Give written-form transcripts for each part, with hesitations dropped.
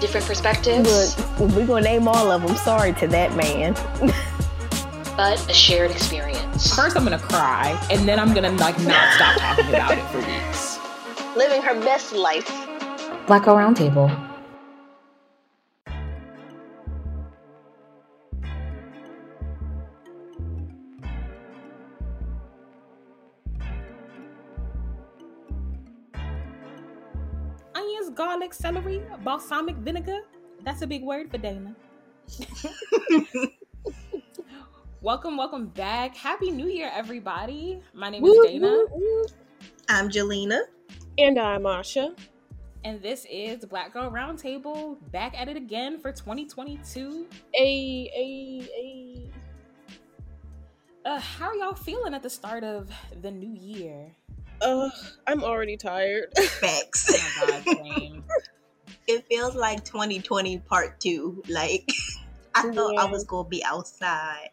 different perspectives. Look, we're going to name all of them. Sorry to that man. But a shared experience. First, I'm going to cry, and then I'm going to not stop talking about it for weeks. Living her best life. Black Girl Roundtable. Garlic, celery, balsamic vinegar. That's a big word for Dana. Welcome back. Happy New Year, everybody. My name is Dana. I'm Jelena. And I'm Asha. And this is Black Girl Roundtable. Back at it again for 2022. Hey. How are y'all feeling at the start of the new year? I'm already tired. Facts. Oh my God, same. It feels like 2020 part 2. Like, I thought I was going to be outside.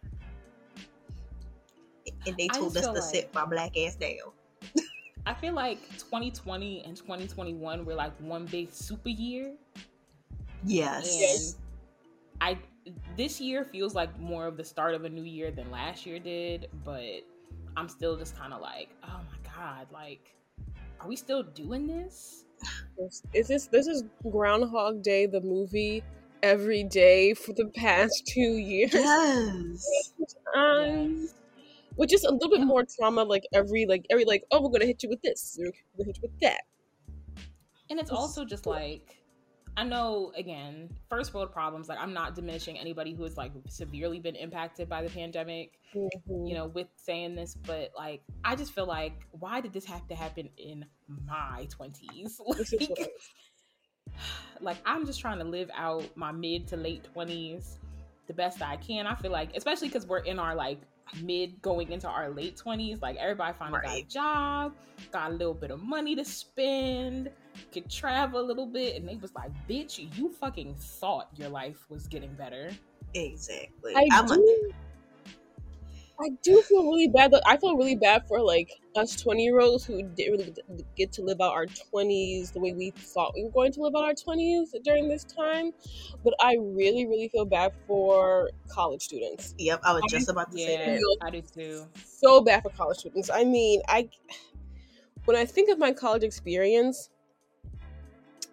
And they told us to sit my black ass down. I feel like 2020 and 2021 were like one big super year. Yes. And this year feels like more of the start of a new year than last year did, but I'm still just kind of like, oh my God, like, are we still doing this? This is Groundhog Day, the movie, every day for the past 2 years. Yes. With just a little bit more trauma, like every oh, we're gonna hit you with this, we're gonna hit you with that. And it's also just like, I know, again, first world problems. Like, I'm not diminishing anybody who has like severely been impacted by the pandemic, you know, with saying this, but like, I just feel like, why did this have to happen in my 20s? Like, I'm just trying to live out my mid to late 20s the best I can. I feel like, especially because we're in our like mid going into our late 20s, like everybody finally got a job, got a little bit of money to spend, could travel a little bit, and they was like, bitch, you fucking thought your life was getting better. Exactly. I do feel really bad though. I feel really bad for like us 20-year-olds who didn't really get to live out our 20s the way we thought we were going to live out our 20s during this time. But I really, really feel bad for college students. Yep, I was just about to say that. I do too. So bad for college students. I mean, when I think of my college experience,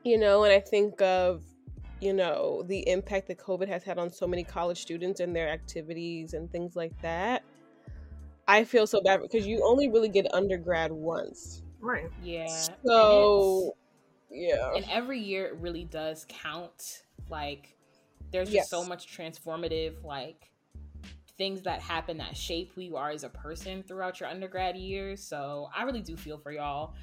you know, and I think of, you know, the impact that COVID has had on so many college students and their activities and things like that, I feel so bad because you only really get undergrad once. Right. Yeah. So, yeah. And every year it really does count. Like, there's just so much transformative, like, things that happen that shape who you are as a person throughout your undergrad years. So I really do feel for y'all.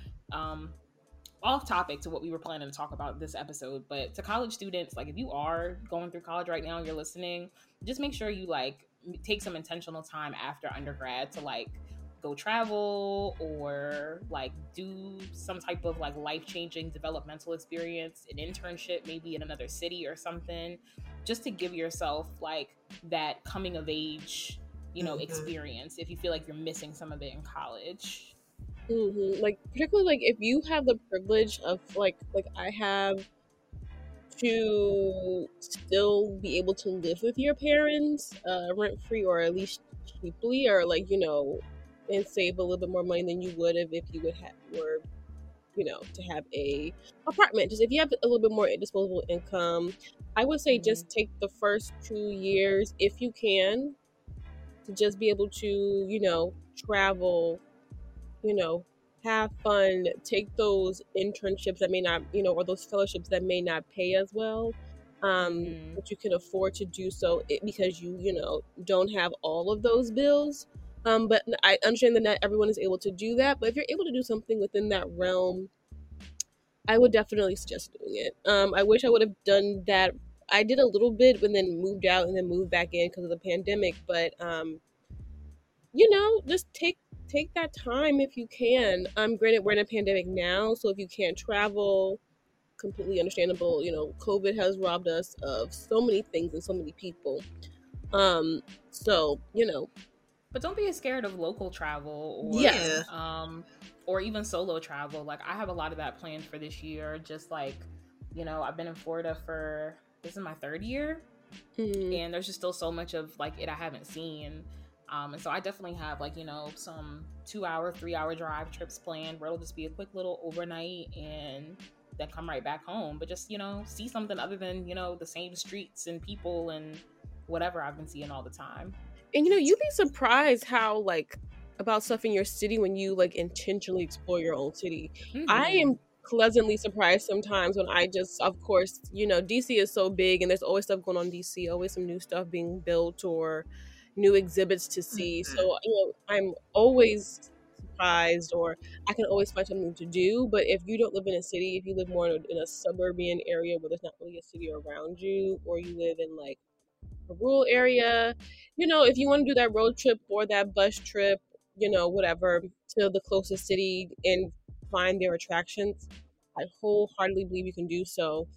Off topic to what we were planning to talk about this episode, but to college students, like, if you are going through college right now and you're listening, just make sure you like take some intentional time after undergrad to like go travel or like do some type of like life-changing developmental experience, an internship maybe in another city or something, just to give yourself like that coming of age, you know, experience if you feel like you're missing some of it in college. Mm-hmm. Like, particularly like if you have the privilege of like I have to still be able to live with your parents rent free or at least cheaply, or like, you know, and save a little bit more money than you would have if you would have were, you know, to have a apartment. Just if you have a little bit more disposable income, I would say just take the first 2 years if you can to just be able to, you know, travel, you know, have fun, take those internships that may not, you know, or those fellowships that may not pay as well, but you can afford to do so because you know, don't have all of those bills. But I understand that not everyone is able to do that, but if you're able to do something within that realm, I would definitely suggest doing it. I wish I would have done that. I did a little bit and then moved out and then moved back in because of the pandemic, but, you know, just take that time if you can. Granted, we're in a pandemic now, so if you can't travel, completely understandable. You know, COVID has robbed us of so many things and so many people. So, you know. But don't be scared of local travel or even solo travel. Like, I have a lot of that planned for this year. Just like you know, I've been in Florida for, this is my third year, and there's just still so much of, like, it I haven't seen. And so I definitely have, like, you know, some 2 hour, 3 hour drive trips planned where it'll just be a quick little overnight and then come right back home. But just, you know, see something other than, you know, the same streets and people and whatever I've been seeing all the time. And, you know, you'd be surprised how, like, about stuff in your city when you, like, intentionally explore your own city. I am pleasantly surprised sometimes when I just, of course, you know, DC is so big and there's always stuff going on in DC, always some new stuff being built or new exhibits to see. So, you know, I'm always surprised, or I can always find something to do. But if you don't live in a city, if you live more in a suburban area where there's not really a city around you, or you live in, like, a rural area, you know, if you want to do that road trip or that bus trip, you know, whatever, to the closest city and find their attractions, I wholeheartedly believe you can do so.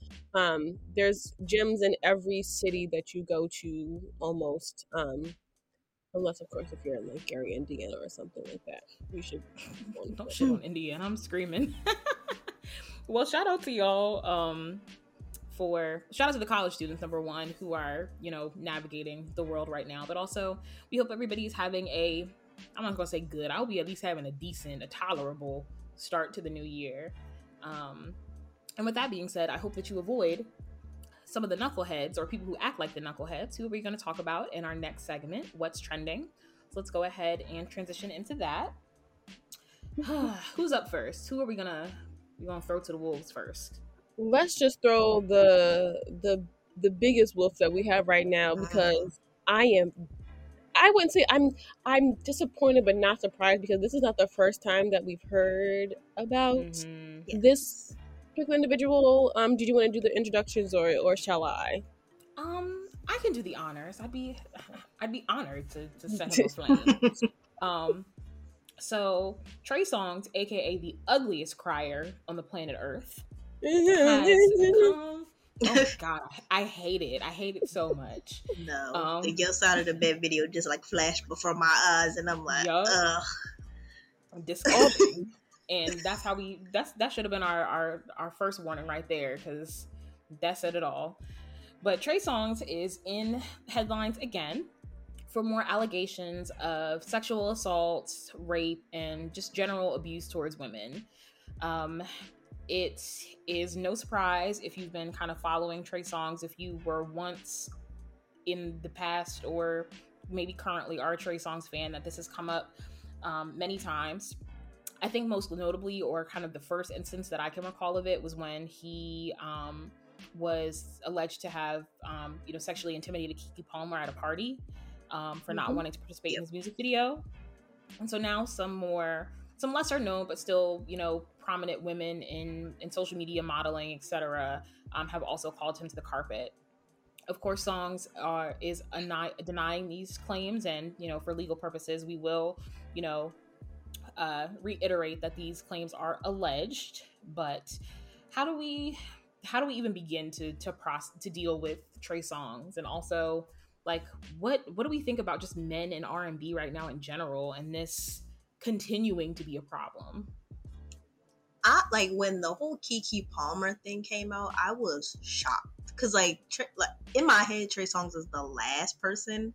There's gyms in every city that you go to, almost, unless, of course, if you're in, like, Gary, Indiana or something like that. You should don't shit on Indiana. I'm screaming. Well, shout out to y'all, shout out to the college students, number one, who are, you know, navigating the world right now. But also, we hope everybody's having a, I'm not gonna say good, I'll be at least having a decent, a tolerable start to the new year. And with that being said, I hope that you avoid some of the knuckleheads, or people who act like the knuckleheads, who we're going to talk about in our next segment, What's Trending. So let's go ahead and transition into that. Who's up first? Who are we gonna throw to the wolves first? Let's just throw the biggest wolf that we have right now, because I'm disappointed but not surprised, because this is not the first time that we've heard about this particular individual. Did you want to do the introductions, or shall I? I can do the honors. I'd be honored to set him explain. So Trey Songz, aka the ugliest crier on the planet Earth, oh God, I hate it so much. No, the Your Side of the Bed video just, like, flashed before my eyes, and I'm like, ugh, disgusting. And that's how that should have been our first warning right there, because that said it all. But Trey Songz is in headlines again for more allegations of sexual assault, rape, and just general abuse towards women. It is no surprise if you've been kind of following Trey Songz, if you were once in the past or maybe currently are a Trey Songz fan, that this has come up many times. I think most notably, or kind of the first instance that I can recall of it, was when he was alleged to have you know, sexually intimidated Keke Palmer at a party for not wanting to participate in his music video. And so now some lesser known but still, you know, prominent women in social media, modeling, etc., have also called him to the carpet. Of course, Songz is denying these claims, and, you know, for legal purposes, we will, you know, reiterate that these claims are alleged. But how do we even begin to deal with Trey Songz? And also, like, what do we think about just men in R&B right now in general, and this continuing to be a problem? I, like, when the whole Keke Palmer thing came out, I was shocked, because, like in my head, Trey Songz is the last person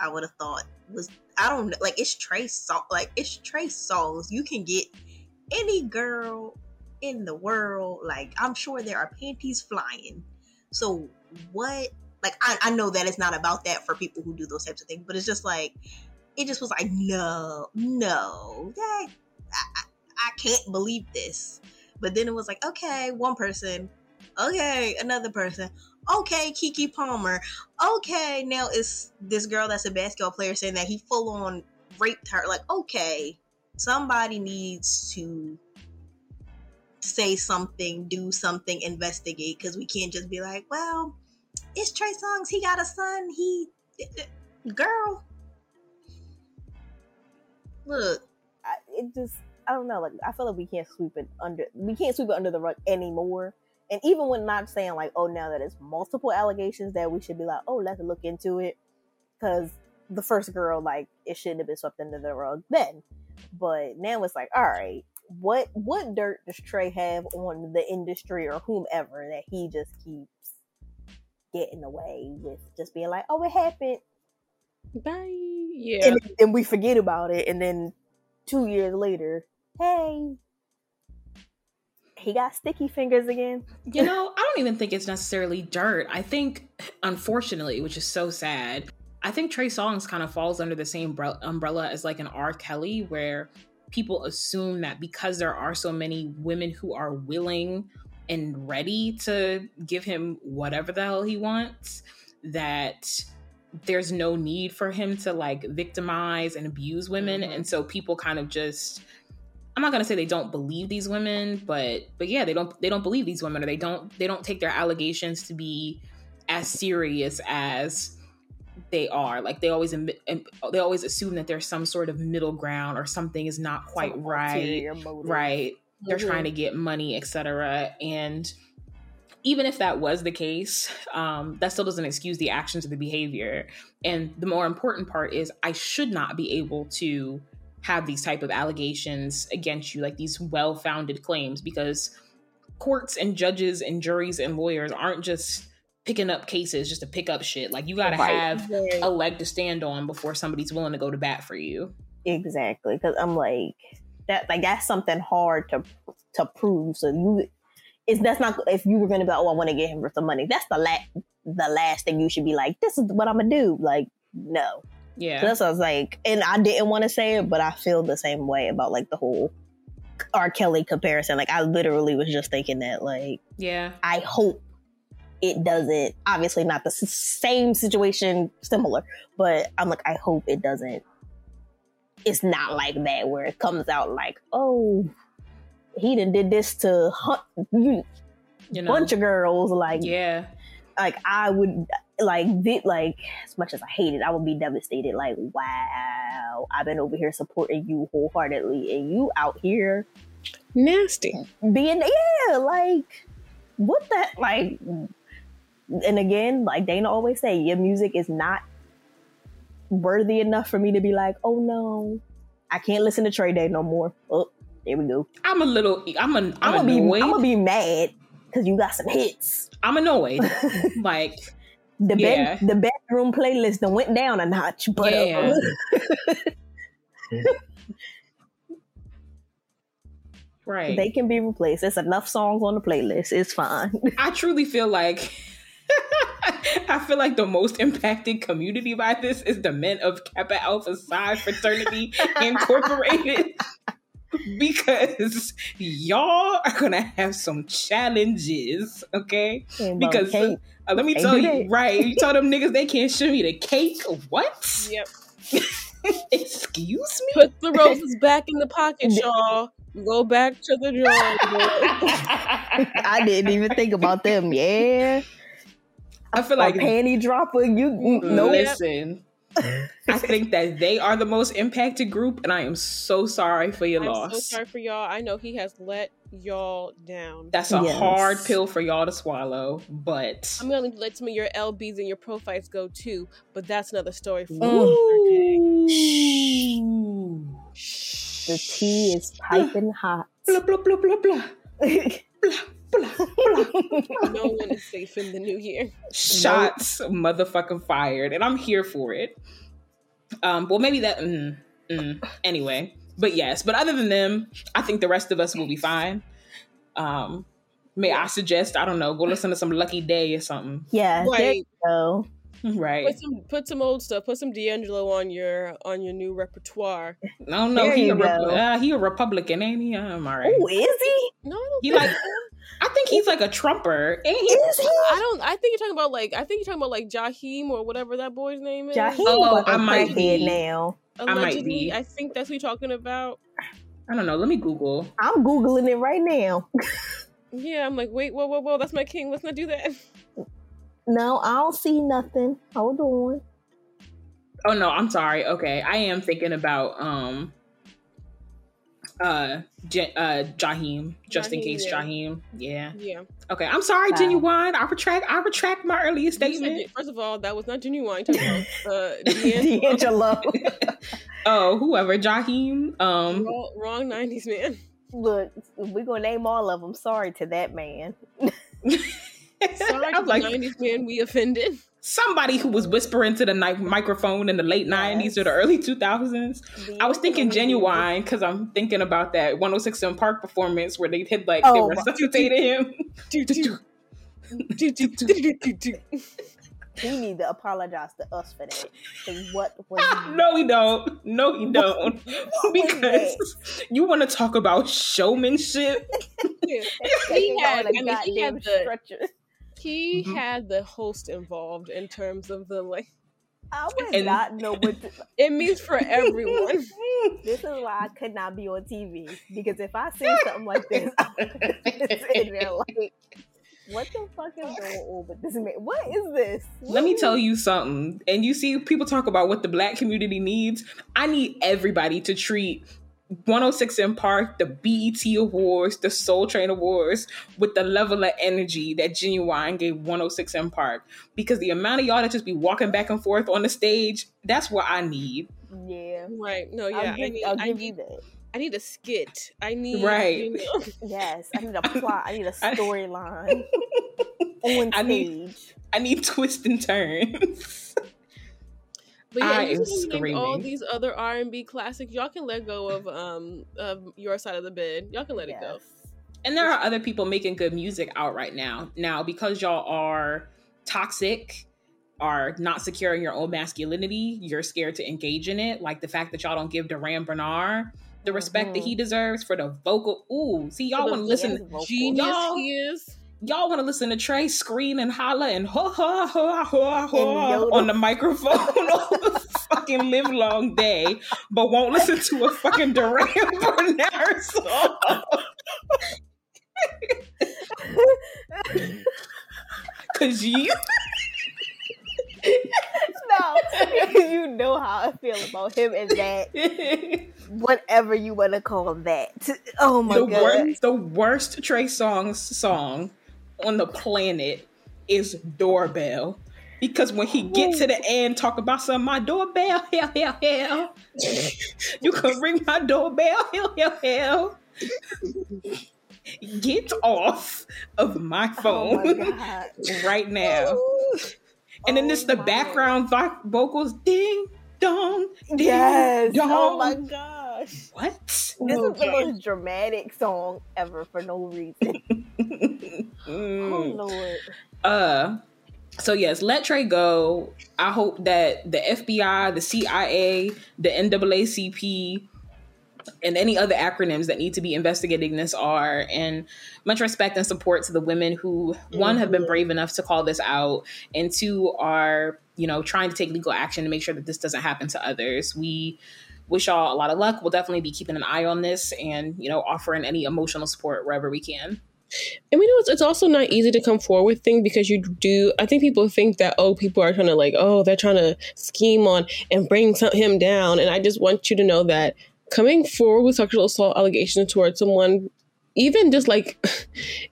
I would have thought was, I don't know, like, it's Trey Songz. Like, it's Trey Songz. You can get any girl in the world. Like, I'm sure there are panties flying. So what? Like, I know that it's not about that for people who do those types of things, but it's just like, it just was like, no, that. I can't believe this. But then it was like, okay, one person, okay, another person, okay, Keke Palmer, okay, now it's this girl that's a basketball player saying that he full on raped her. Like, okay, somebody needs to say something, do something, investigate, because we can't just be like, well, it's Trey Songz, he got a son, he, girl, look, it just, I don't know, like, I feel like we can't sweep it under the rug anymore. And even when not saying, like, oh, now that it's multiple allegations, that we should be like, oh, let's look into it, because the first girl, like, it shouldn't have been swept under the rug then. But now it's like, all right, what dirt does Trey have on the industry or whomever that he just keeps getting away with just being like, oh, it happened. Bye. Yeah. And we forget about it. And then 2 years later, hey, he got sticky fingers again. You know, I don't even think it's necessarily dirt. I think, unfortunately, which is so sad, I think Trey Songz kind of falls under the same umbrella as like an R. Kelly, where people assume that because there are so many women who are willing and ready to give him whatever the hell he wants, that there's no need for him to like victimize and abuse women. Mm-hmm. And so people kind of just, I'm not going to say they don't believe these women, but yeah, they don't believe these women, or they don't take their allegations to be as serious as they are. Like they always assume that there's some sort of middle ground or something is not quite right. Right. They're mm-hmm. trying to get money, etc. And even if that was the case, that still doesn't excuse the actions or the behavior. And the more important part is I should not be able to have these type of allegations against you, like these well-founded claims, because courts and judges and juries and lawyers aren't just picking up cases just to pick up shit. Like you got to have a leg to stand on before somebody's willing to go to bat for you. Exactly. Because I'm like, that's something hard to prove. So you... that's not, if you were going to be like, oh, I want to get him for some money, that's the last thing you should be like, this is what I'm going to do. Like, no. Yeah. So that's what I was like, and I didn't want to say it, but I feel the same way about like the whole R. Kelly comparison. Like, I literally was just thinking that, like, yeah, I hope it doesn't, obviously not the same situation, similar, but I'm like, I hope it doesn't, it's not like that where it comes out like, oh, he done did this to bunch of girls. Like, yeah, like I would like as much as I hate it, I would be devastated. Like, wow, I've been over here supporting you wholeheartedly, and you out here nasty being, yeah, like what the, like. And again, like Dana always say, your music is not worthy enough for me to be like, oh no, I can't listen to Trey Day no more. Oh. There we go. I'm annoyed. I'm gonna be mad because you got some hits. I'm annoyed. Like the bedroom playlist that went down a notch, but yeah. Right. They can be replaced. There's enough songs on the playlist. It's fine. I truly feel like the most impacted community by this is the men of Kappa Alpha Psi Fraternity Incorporated. Because y'all are gonna have some challenges, okay? Because let me tell you, right? You tell them niggas they can't shimmy the cake. What? Yep. Excuse me. Put the roses back in the pocket, y'all. Go back to the drawing board. I didn't even think about them. Yeah. I feel like panty dropper. You no listen. I think that they are the most impacted group, and I am so sorry for your loss. I'm so sorry for y'all. I know he has let y'all down. That's a hard pill for y'all to swallow, but I'm going to let some of your LBs and your profiles go too, but that's another story for you. Okay. The tea is piping hot. Blah, blah, blah, blah, blah. Blah. Blah, blah, blah. No one is safe in the new year. Shots motherfucking fired, and I'm here for it. Well, maybe that anyway, but yes, but other than them, I think the rest of us will be fine. I suggest, I don't know, go listen to some Lucky Day or something. Yeah, like, there you go. Right. Put some old stuff. Put some D'Angelo on your new repertoire. No, he a Republican, ain't he? I'm all right. Oh, is he? No, I think he's like a Trumper. Ain't he? Is he? I think you're talking about like Jaheim or whatever that boy's name is. Jaheim. Oh, I might be now. Allegedly, I might be. I think that's what you're talking about. I don't know. Let me Google. I'm Googling it right now. Yeah, I'm like, wait, whoa, that's my king. Let's not do that. No, I don't see nothing. Hold on. Oh no, I'm sorry. Okay, I am thinking about Jaheim, just in case. Yeah. Jaheim. Yeah. Yeah. Okay, I'm sorry, wow. Ginuwine. I retract my earlier statement. First of all, that was not Ginuwine. D'Angelo. Oh, whoever, Jaheim. Wrong 90s man. Look, we're gonna name all of them. Sorry to that man. Sorry to like, the 90s man we offended. Somebody who was whispering to the microphone in the late 90s or the early 2000s. I was thinking Ginuwine because I'm thinking about that 106 and Park performance where they hit like they resuscitated him. He need to apologize to us for that. What was no, he don't. No, he don't. Because you want to talk about showmanship? He had the host involved in terms of the like. I would not know what it means for everyone. This is why I could not be on TV, because if I see something like this, I'm just in there like, what the fuck is going on with this man? What is this? Let me tell you something. And you see people talk about what the black community needs. I need everybody to treat 106 in Park, the BET Awards, the Soul Train Awards with the level of energy that Ginuwine gave 106 in Park. Because the amount of y'all that just be walking back and forth on the stage, that's what I need. Yeah. Right. No, yeah. I need that. I need a skit. I need... Right. You know. Yes. I need a plot. I need a storyline. I need twists and turns. But yeah, I am screaming. All these other R&B classics, y'all can let go of Your Side of the Bed. Y'all can let it go. And there are other people making good music out right now. Now, because y'all are toxic, are not securing your own masculinity, you're scared to engage in it. Like the fact that y'all don't give Durand Bernard the respect that he deserves for the vocal. Ooh, see, y'all want to listen. Genius he is. Y'all want to listen to Trey scream and holler and ho ho ho ho ho on the microphone all the fucking live long day, but won't listen to a fucking Durand Bernard song. Cause you. No, you know how I feel about him and that. Whatever you want to call that. Oh my god. The worst Trey Songz song on the planet is Doorbell. Because when he gets to the end, talk about something, my doorbell, hell, hell, hell. You can ring my doorbell, hell, hell, hell. Get off of my phone right now. And then this the background vocals, ding dong, ding dong. Oh my gosh! What? This is the most dramatic song ever for no reason. Oh Lord. So yes, let Trey go. I hope that the FBI, the CIA, the NAACP, and any other acronyms that need to be investigating this are, and much respect and support to the women who, one, have been brave enough to call this out, and two, are, you know, trying to take legal action to make sure that this doesn't happen to others. We wish y'all a lot of luck. We'll definitely be keeping an eye on this and, you know, offering any emotional support wherever we can. And we know it's also not easy to come forward with things, because you do. I think people think that, oh, people are trying to like, oh, they're trying to scheme on and bring him down. And I just want you to know that coming forward with sexual assault allegations towards someone, even just like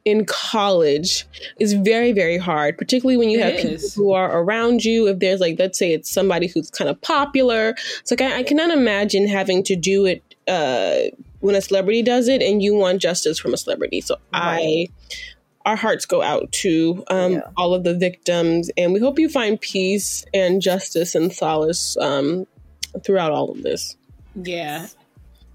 in college, is very, very hard, particularly when you have people who are around you. If there's like, let's say it's somebody who's kind of popular. It's like, I cannot imagine having to do it when a celebrity does it and you want justice from a celebrity. So our hearts go out to all of the victims, and we hope you find peace and justice and solace throughout all of this. Yeah.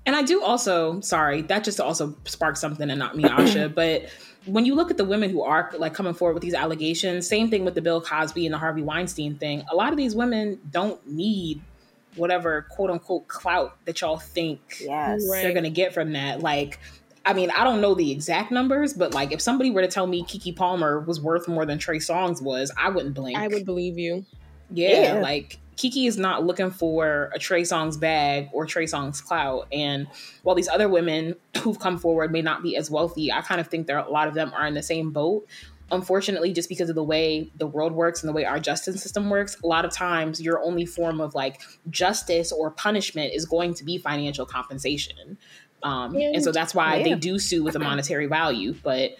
And I do also, sorry, that just also sparked something and not me, Asha, but when you look at the women who are like coming forward with these allegations, same thing with the Bill Cosby and the Harvey Weinstein thing. A lot of these women don't need whatever quote unquote clout that y'all think they're going to get from that. Like, I mean, I don't know the exact numbers, but like if somebody were to tell me Keke Palmer was worth more than Trey Songz was, I wouldn't blink. I would believe you. Yeah. Like, Keke is not looking for a Trey Songz bag or Trey Songz clout. And while these other women who've come forward may not be as wealthy, I kind of think there a lot of them are in the same boat. Unfortunately, just because of the way the world works and the way our justice system works, a lot of times your only form of like justice or punishment is going to be financial compensation. And so that's why they do sue with a monetary value. But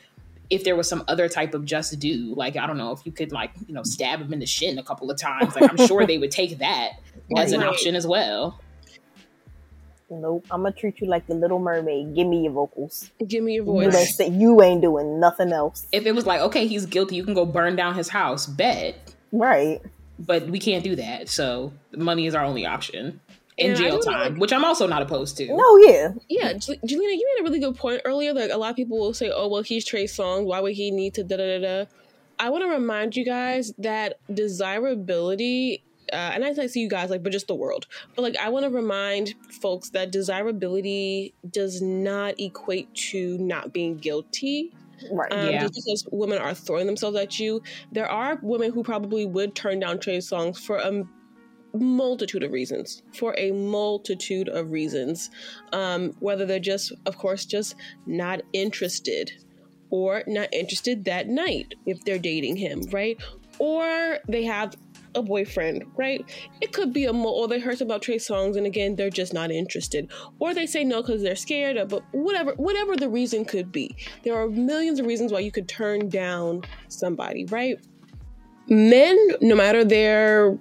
if there was some other type of just due, like, I don't know, if you could like, you know, stab him in the shin a couple of times, like I'm sure they would take that as an option as well. Nope. I'm gonna treat you like the Little Mermaid. Give me your vocals. Give me your voice. You ain't doing nothing else. If it was like, okay, he's guilty, you can go burn down his house. Bet. Right. But we can't do that. So money is our only option. And jail time, which I'm also not opposed to. No, yeah. Yeah, Jelena, you made a really good point earlier. Like, a lot of people will say, oh, well, he's Trey Songz. Why would he need to da-da-da-da? I want to remind you guys that desirability, and I say you guys, like, but just the world. But, like, I want to remind folks that desirability does not equate to not being guilty. Right. Just because women are throwing themselves at you. There are women who probably would turn down Trey Songz for a multitude of reasons, whether they're just, of course, just not interested, or not interested that night if they're dating him, right? Or they have a boyfriend, right? It could be or they heard about Trey Songz and again they're just not interested, or they say no because they're scared of, but whatever the reason could be, there are millions of reasons why you could turn down somebody, right? Men, no matter their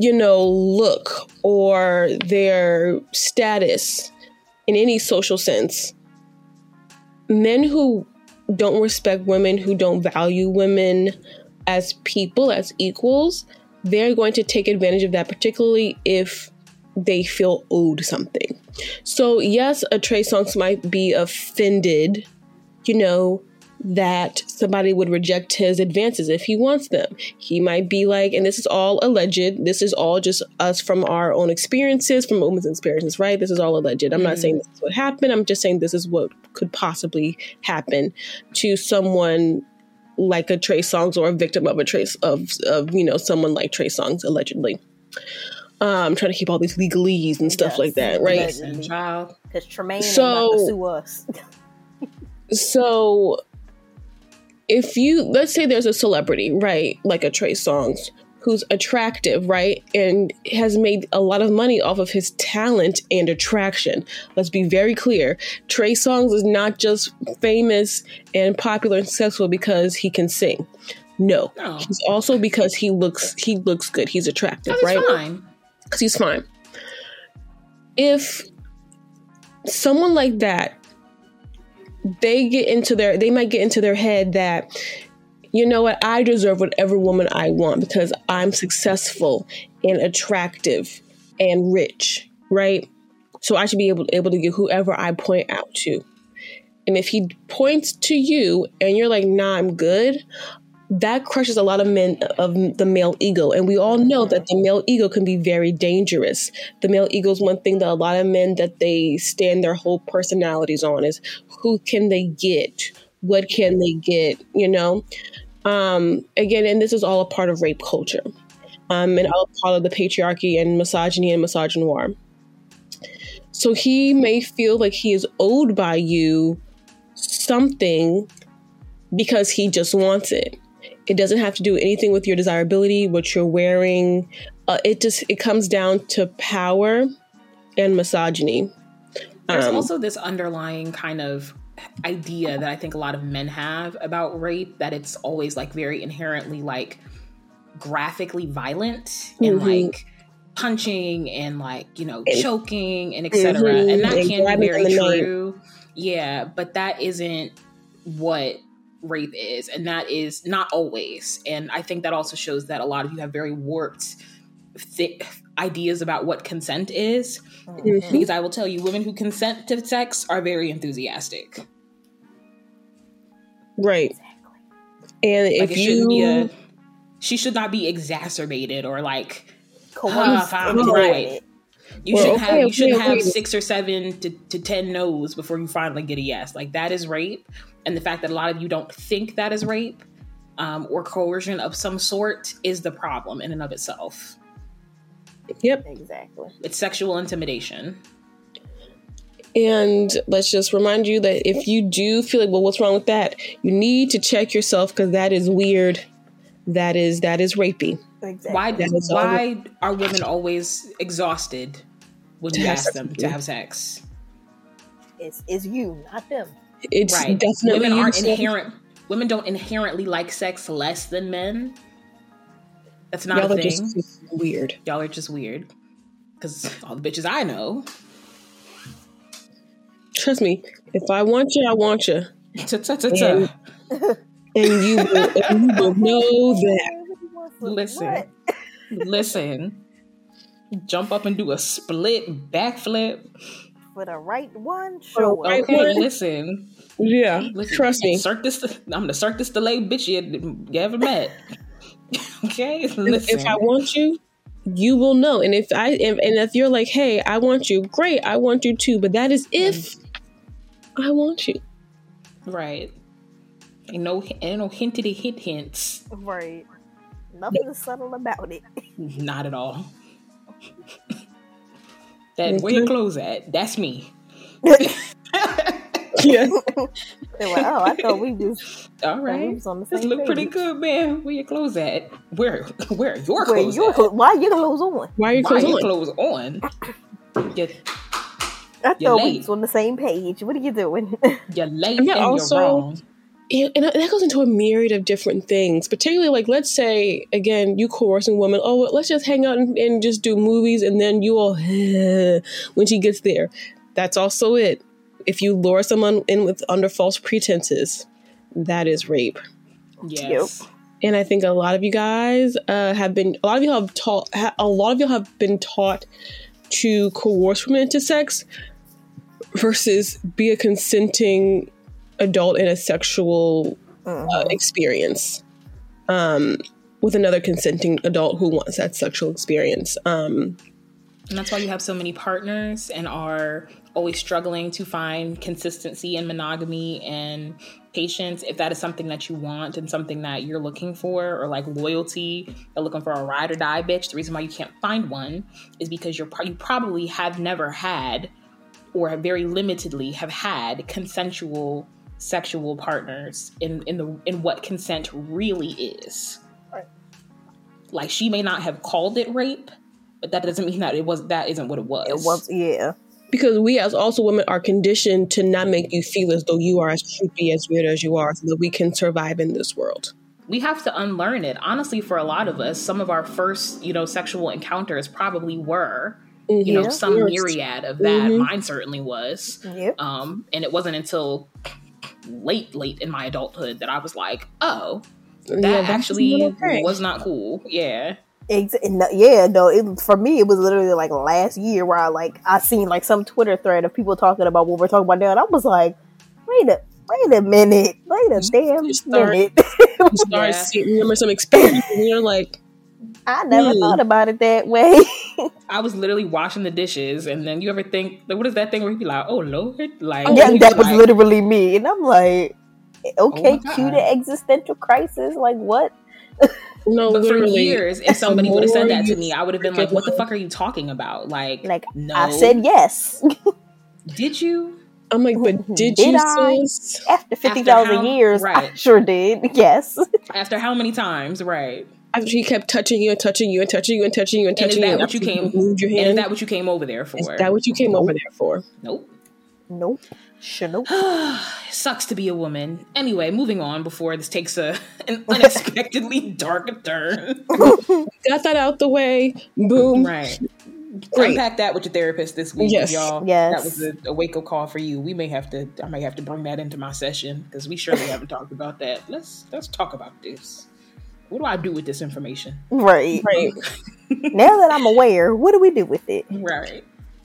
look or their status in any social sense. Men who don't respect women, who don't value women as people, as equals, they're going to take advantage of that, particularly if they feel owed something. So yes, a Trey Songz might be offended, that somebody would reject his advances if he wants them. He might be like, and this is all alleged, this is all just us from our own experiences, from women's experiences, right? This is all alleged. I'm not saying this is what happened. I'm just saying this is what could possibly happen to someone like a Trey Songz, or a victim of a Trey of someone like Trey Songz, allegedly. I'm trying to keep all these legalese and stuff like that, right? Because Tremaine ain't about to sue us. So... let's say there's a celebrity, right, like a Trey Songz, who's attractive, right, and has made a lot of money off of his talent and attraction. Let's be very clear. Trey Songz is not just famous and popular and successful because he can sing. No. He's also because he looks good. He's attractive, right? Because he's fine. If someone like that, they might get into their head that, you know what, I deserve whatever woman I want because I'm successful and attractive and rich, right? So I should be able to get whoever I point out to. And if he points to you and you're like, nah, I'm good, that crushes a lot of men, of the male ego. And we all know that the male ego can be very dangerous. The male ego is one thing that a lot of men, that they stand their whole personalities on, is who can they get? What can they get? Again, and this is all a part of rape culture, and all part of the patriarchy and misogyny and misogynoir. So he may feel like he is owed by you something because he just wants it. It doesn't have to do anything with your desirability, what you're wearing. It comes down to power and misogyny. There's also this underlying kind of idea that I think a lot of men have about rape, that it's always like very inherently like graphically violent, and like punching and like, choking and etc. And that can be very true. Yeah, but that isn't what rape is, and that is not always. And I think that also shows that a lot of you have very warped ideas about what consent is, because I will tell you, women who consent to sex are very enthusiastic, right? Exactly. And like, if she should not be exacerbated or like right. You should have 6 or 7 to 10 no's before you finally get a yes. Like, that is rape, and the fact that a lot of you don't think that is rape, or coercion of some sort, is the problem in and of itself. Yep. Exactly. It's sexual intimidation. And let's just remind you that if you do feel like, well, what's wrong with that? You need to check yourself, because that is weird. That is rapey. Exactly. Why are women always exhausted when you ask them to have sex? It's you, not them. It's right. Definitely women aren't inherent. Women don't inherently like sex less than men. That's not a thing. Y'all are just weird. Because all the bitches I know trust me, if I want you, I want you. And you will know that. Listen. Jump up and do a split backflip. With a right one, sure. Okay, listen. Yeah, listen, trust me. I'm the Cirque du Soleil bitch you ever met. Okay, listen. If I want you, you will know. And if you're like, hey, I want you, great, I want you too. But that is if I want you. Right. Ain't no hintity hints. Right. Nothing subtle about it. Not at all. That where your clothes at? That's me. Yeah. Wow, I thought we just all right. This look pretty good, man. Where your clothes at? Where are your clothes? Why are your clothes on? Why are your clothes on? I thought we was on the same page. What are you doing? You're late and you're wrong. And that goes into a myriad of different things, particularly like, let's say, again, you coercing women, oh, well, let's just hang out and just do movies, and then you all, when she gets there. That's also it. If you lure someone in under false pretenses, that is rape. Yes. Yep. And I think a lot of you guys have been taught to coerce women into sex versus be a consenting adult in a sexual experience with another consenting adult who wants that sexual experience. And that's why you have so many partners and are always struggling to find consistency and monogamy and patience, if that is something that you want and something that you're looking for, or like loyalty. They're looking for a ride or die bitch. The reason why you can't find one is because you probably have never had, or very limitedly have had, consensual sexual partners in what consent really is. Right. Like, she may not have called it rape, but that doesn't mean that that isn't what it was. It was, yeah. Because we as also women are conditioned to not make you feel as though you are as creepy, as weird as you are, so that we can survive in this world. We have to unlearn it. Honestly, for a lot of us, some of our first, sexual encounters probably were some myriad of that. Mm-hmm. Mine certainly was. Yep. And it wasn't until late in my adulthood that I was like, oh, that actually was not cool. Yeah. For me, it was literally like last year where I seen like some Twitter thread of people talking about what we're talking about now, and I was like, wait a minute. Wait a minute. You start seeing, remember some experience, and you're like, I never thought about it that way. I was literally washing the dishes, and then you ever think, like, what is that thing where you be like, oh Lord, like, yeah, that was like, literally me, and I'm like, okay, oh, cue the existential crisis, like what? No, but for years, if somebody would have said that to me, I would have been like, what the fuck are you talking about? Like no. I said yes. Did you? I'm like, but did you, sis? After 50,000 years, right. I sure did, yes. After how many times, right? After he kept touching you and touching you and touching you and touching you and touching you. And is that what you came over there for? Nope. Sure, nope. It sucks to be a woman. Anyway, moving on before this takes an unexpectedly dark turn. Got that out the way. Boom. Right. Great. Unpack that with your therapist this week, y'all. Yes. That was a wake-up call for you. I might have to bring that into my session, because we surely haven't talked about that. Let's talk about this. What do I do with this information? Right. Now that I'm aware, what do we do with it? Right.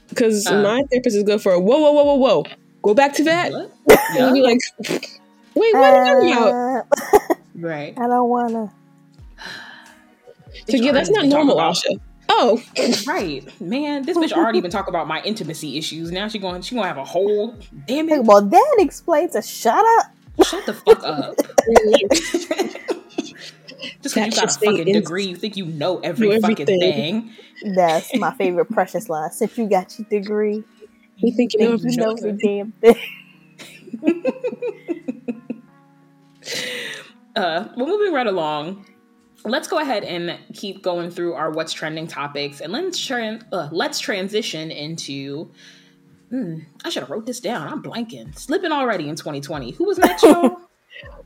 Because my therapist is good for a whoa. Go back to that. What? Yeah. And be like, wait, what are you talking about? Right. I don't want to. So yeah, that's not normal, Asha. Oh. Right. Man, this bitch already been talking about my intimacy issues. Now she gonna have a whole damn it. Well, that explains it. Shut up. Shut the fuck up. Just because you got a fucking degree, you think you know everything. Fucking thing. That's my favorite Precious line. Since you got your degree, you think you know the damn thing. Well, moving right along, let's go ahead and keep going through our what's trending topics, and let's transition into. I should have wrote this down. I'm blanking. Slipping already in 2020. Who was next, y'all?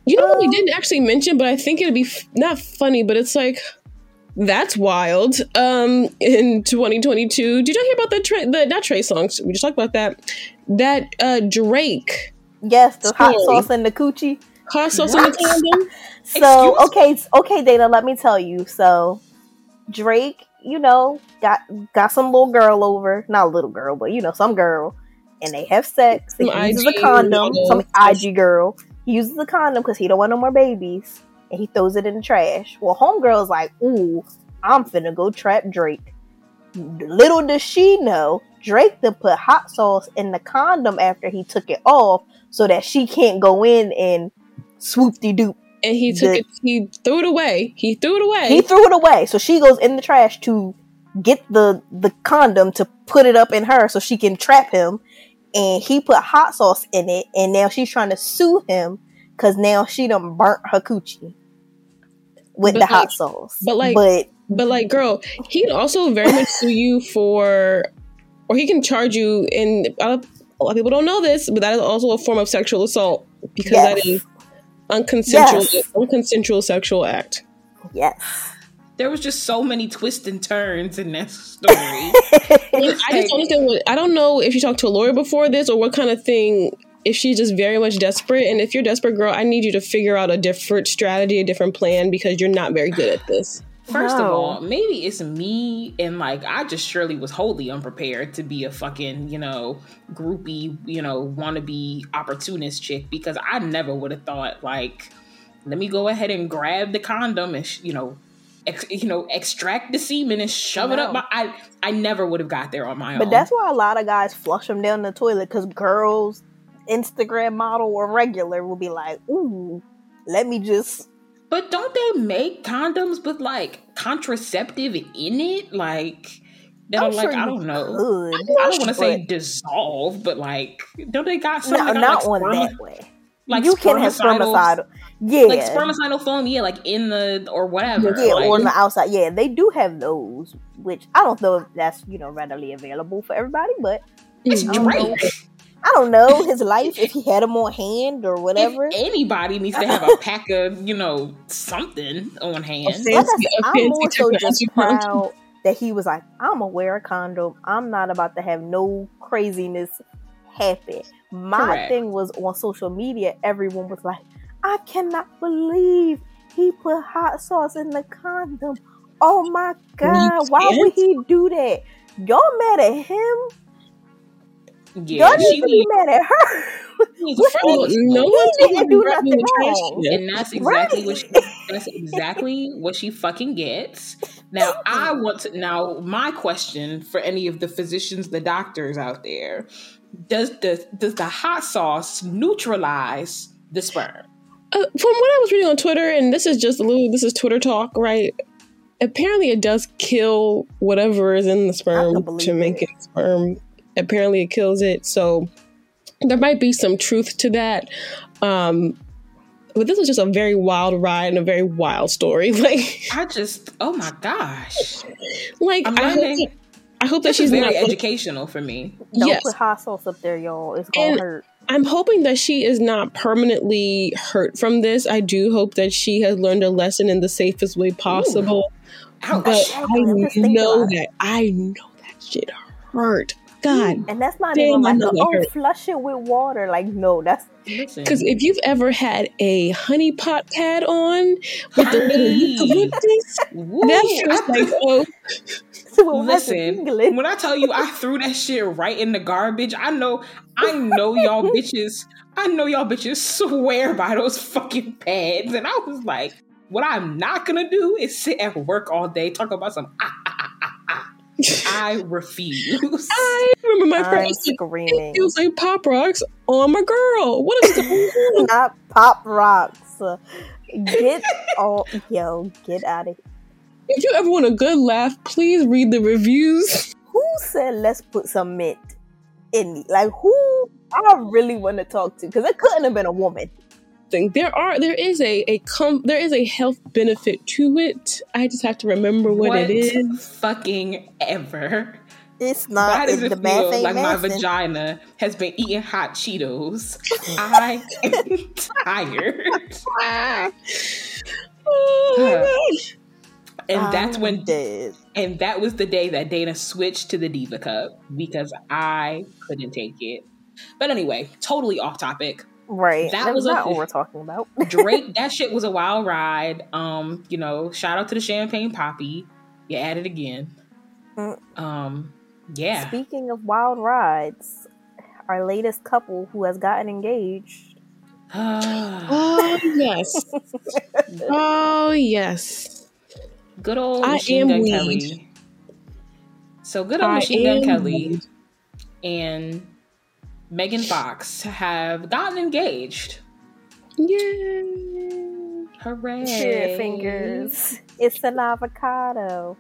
What we didn't actually mention, but I think it'd be not funny, but it's like, that's wild. In 2022, did y'all hear about the not Trey Songz? We just talked about that. that Drake. Yes, the hot sauce and the coochie. Hot sauce and the condom. So, okay, Dana, let me tell you. So, Drake, you know, got some little girl over. Not a little girl, but, you know, some girl. And they have sex. He uses a condom. Some IG girl. He uses a condom because he don't want no more babies. And he throws it in the trash. Well, homegirl's like, ooh, I'm finna go trap Drake. Little does she know, Drake then put hot sauce in the condom after he took it off so that she can't go in and swoop-de-doop. And he took it, He threw it away. So she goes in the trash to get the condom to put it up in her so she can trap him. And he put hot sauce in it, and now she's trying to sue him because now she done burnt her coochie with the hot sauce. But, girl, he can also very much sue you for, or he can charge you, and a lot of people don't know this, but that is also a form of sexual assault because that is unconsensual sexual act. Yes. There was just so many twists and turns in that story. I don't know if you talked to a lawyer before this or what kind of thing, if she's just very much desperate. And if you're desperate, girl, I need you to figure out a different strategy, a different plan, because you're not very good at this. First of all, maybe it's me and, like, I just surely was wholly unprepared to be a fucking, you know, groupie, you know, wannabe opportunist chick, because I never would have thought, like, let me go ahead and grab the condom and, extract the semen and shove it up. I never would have got there on my own. But that's why a lot of guys flush them down the toilet, because girls, Instagram model or regular, will be like, ooh, let me just... But don't they make condoms with, like, contraceptive in it? Like, I don't know. I don't want to say dissolve, but, like, don't they got something? No, not on that way. Like, you can have spermicidal. Yeah. Like, spermicidal foam, yeah, like, in the, or whatever. Yeah, like, or on the outside. Yeah, they do have those, which I don't know if that's, you know, readily available for everybody, but... It's Drake. I don't know his life, if he had them on hand or whatever. If anybody needs to have a pack of, you know, something on hand. I'm more so just proud that he was like, I'm gonna wear a condom. I'm not about to have no craziness happen. My thing was, on social media, everyone was like, I cannot believe he put hot sauce in the condom. Oh my God, why would he do that? Y'all mad at him? Yeah, y'all need to be mad at her. No one didn't do nothing wrong, and that's exactly what she fucking gets. Now I want to. Now my question for any of the physicians, the doctors out there: does the hot sauce neutralize the sperm? From what I was reading on Twitter, and this is just a little. This is Twitter talk, right? Apparently, it does kill whatever is in the sperm to make it sperm. Apparently it kills it, so there might be some truth to that. But this was just a very wild ride and a very wild story. Like, I just, oh my gosh! Like, I hope that she's very educational for me. Don't put hot sauce up there, y'all. It's gonna hurt. I'm hoping that she is not permanently hurt from this. I do hope that she has learned a lesson in the safest way possible. Ouch. But I know that shit hurt. God, and that's not even like flush it with water. Like, no, that's because if you've ever had a honey pot pad on with the little eucalyptus, that's like, oh. Listen, when I tell you I threw that shit right in the garbage, I know y'all bitches. I know y'all bitches swear by those fucking pads, and I was like, what I'm not gonna do is sit at work all day talking about some. I refuse. I remember my friend screaming. He was like, "Pop rocks on my girl." What is the not pop rocks? Get out of here! If you ever want a good laugh, please read the reviews. Who said let's put some mint in? Like, who? I really want to talk to, because it couldn't have been a woman. There is a health benefit to it. I just have to remember what it is. Fucking ever. It's not. Why does it feel like my vagina has been eating hot Cheetos? I am tired. Oh my gosh. And that's when dead. And that was the day that Dana switched to the Diva Cup because I couldn't take it. But anyway, totally off topic. Right. That was not what we're talking about. Drake, that shit was a wild ride. You know, shout out to the Champagne Poppy. You at it again. Yeah. Speaking of wild rides, our latest couple who has gotten engaged. Oh, yes. Oh, yes. Good old Machine Gun Kelly. So good old Machine Gun Kelly and Megan Fox have gotten engaged. Yay! Hooray! Cheer fingers. It's an avocado.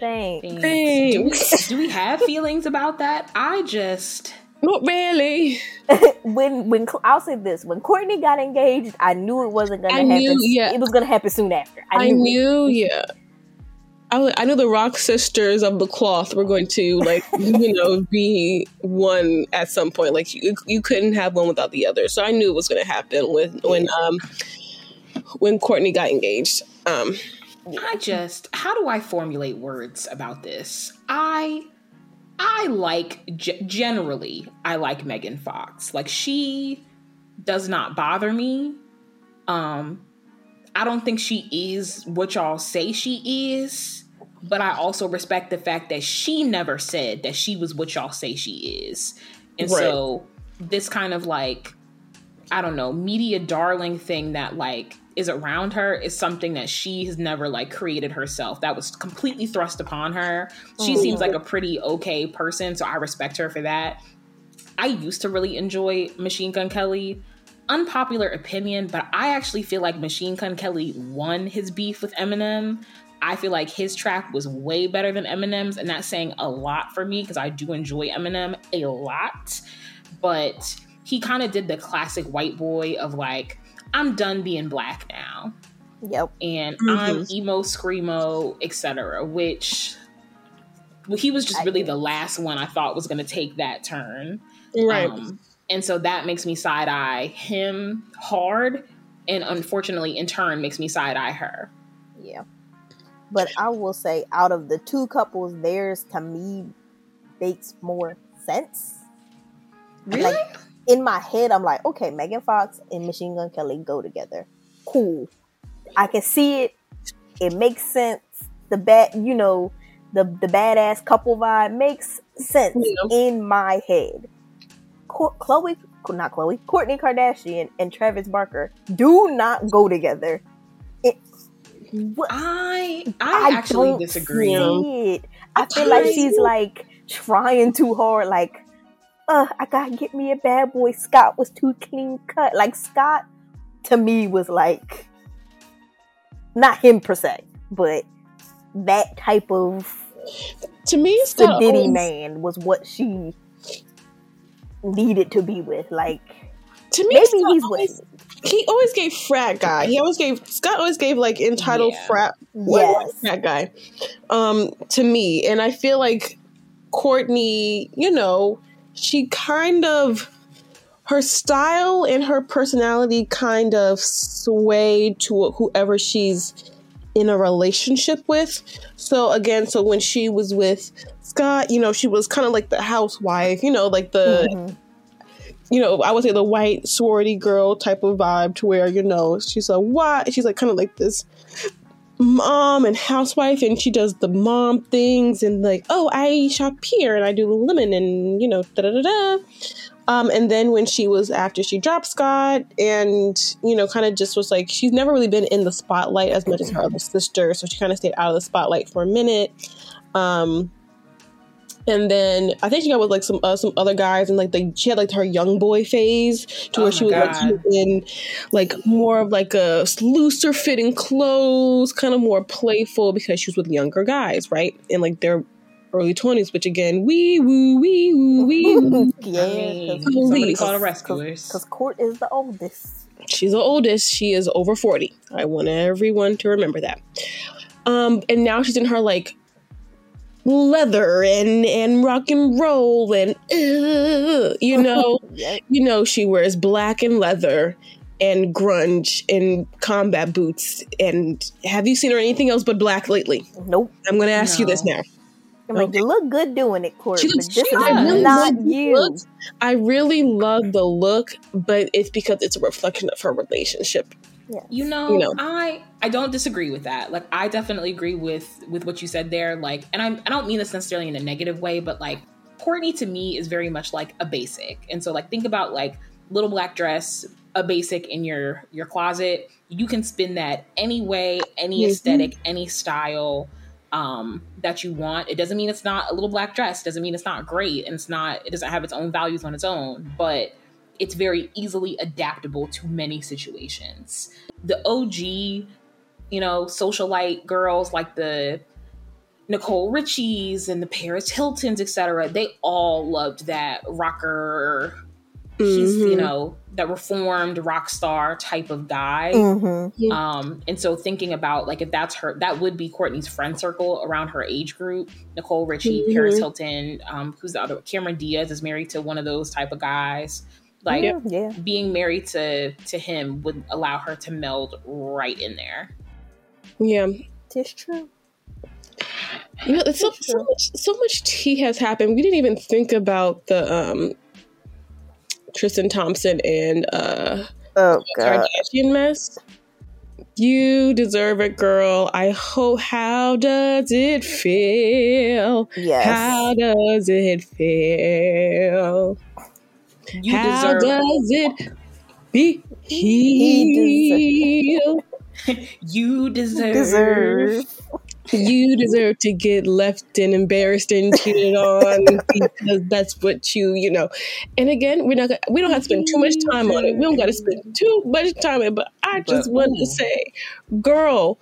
Thanks. Do we have feelings about that? I just... Not really. I'll say this, when Kourtney got engaged, I knew it wasn't going to happen. It was going to happen soon after. I knew. I knew the Rock sisters of the cloth were going to, like, you know, be one at some point. Like, you couldn't have one without the other. So I knew it was going to happen when Kourtney got engaged. How do I formulate words about this? I like Megan Fox. Like, she does not bother me. I don't think she is what y'all say she is, but I also respect the fact that she never said that she was what y'all say she is. And so this kind of, like, I don't know, media darling thing that, like, is around her is something that she has never, like, created herself. That was completely thrust upon her. She seems like a pretty okay person, so I respect her for that. I used to really enjoy Machine Gun Kelly. Unpopular opinion, but I actually feel like Machine Gun Kelly won his beef with Eminem. I feel like his track was way better than Eminem's, and that's saying a lot for me because I do enjoy Eminem a lot. But he kind of did the classic white boy of, like, I'm done being black now. Yep. And I'm emo, screamo, etc. Which he was just really the last one I thought was going to take that turn. Right. And so that makes me side-eye him hard, and unfortunately, in turn, makes me side-eye her. Yeah. But I will say, out of the two couples, theirs, to me, makes more sense. Really? Like, in my head, I'm like, okay, Megan Fox and Machine Gun Kelly go together. Cool. I can see it. It makes sense. The badass couple vibe makes sense in my head. Kourtney Kardashian and Travis Barker do not go together. I actually disagree. I feel like she's, like, trying too hard. Like, I gotta get me a bad boy. Scott was too clean cut. Like, Scott to me was, like, not him per se, but that type of, to me, the Diddy man was what she needed to be with. Like, to me, maybe he's always, he always gave frat guy. He always gave Scott always gave like entitled frat. Yes. Frat guy. To me, and I feel like Kourtney, you know, she kind of, her style and her personality kind of sway to whoever she's in a relationship with. So again, so when she was with Scott, you know, she was kind of like the housewife, you know, like the, you know, I would say the white sorority girl type of vibe, to where, you know, she's like kind of like this mom and housewife, and she does the mom things, and like, oh, I shop here and I do Lululemon, and, you know, and then when she was, after she dropped Scott, and, you know, kind of just was like, she's never really been in the spotlight as much as her other sister, so she kind of stayed out of the spotlight for a minute. And then I think she got with, like, some other guys, and, like, she had, like, her young boy phase, to where she was, like, she was in, like, more of, like, a looser fitting clothes, kind of more playful, because she was with younger guys, right? And, like, their early 20s, which, again, wee woo. Yeah, somebody called the rescuers. Because Court is the oldest. She's the oldest. She is over 40. I want everyone to remember that. And now she's in her, like, leather and rock and roll, and you know she wears black and leather and grunge and combat boots. And have you seen her anything else but black lately? Nope. I'm gonna ask you this now. I mean, you look good doing it, Court. I really love the look, but it's because it's a reflection of her relationship. Yes. I don't disagree with that. Like, I definitely agree with what you said there. Like, and I don't mean this necessarily in a negative way, but like, Kourtney to me is very much like a basic. And so like, think about like little black dress, a basic in your closet. You can spin that any way, any aesthetic, any style that you want. It doesn't mean it's not a little black dress. It doesn't mean it's not great. And it doesn't have its own values on its own, but it's very easily adaptable to many situations. The OG, socialite girls like the Nicole Richies and the Paris Hiltons, etc. They all loved that rocker, he's, that reformed rock star type of guy. Mm-hmm. Yeah. And so thinking about like, if that's her, that would be Kourtney's friend circle around her age group. Nicole Richie, Paris Hilton, who's the other, Cameron Diaz is married to one of those type of guys. Like being married to him would allow her to meld right in there. Yeah. It's true. So much tea has happened. We didn't even think about the Tristan Thompson and Kardashian mess. You deserve it, girl. How does it feel? Yes. How does it feel? You deserve to get left and embarrassed and cheated on because that's what you. And again, we don't have to spend too much time on it. We don't got to spend too much time on it. But I just want to say, girl,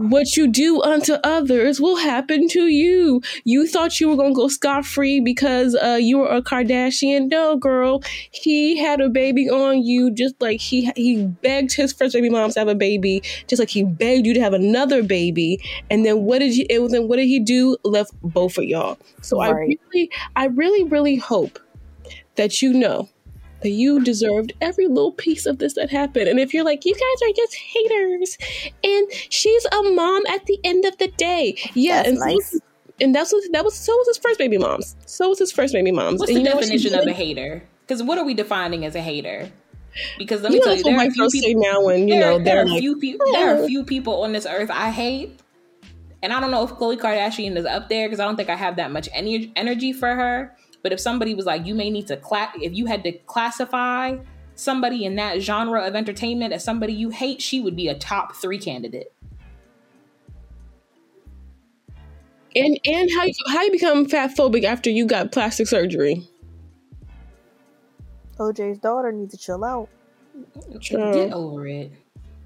what you do unto others will happen to you. You thought you were going to go scot-free because you were a Kardashian. No, girl. He had a baby on you just like he begged his first baby mom to have a baby, just like he begged you to have another baby. And then what did he do? Left both of y'all. So right. I really hope that that you deserved every little piece of this that happened. And if you're like, you guys are just haters, and she's a mom at the end of the day. Yeah, that's nice. So was his first baby mom's. What's the definition of a hater? Because what are we defining as a hater? Because let me tell you, there are a few people now when there are a few people on this earth I hate, and I don't know if Khloe Kardashian is up there because I don't think I have that much any energy for her. But if somebody was like, you may need to if you had to classify somebody in that genre of entertainment as somebody you hate, she would be a top 3 candidate. And how you become fatphobic after you got plastic surgery? OJ's daughter needs to chill out. Get over it.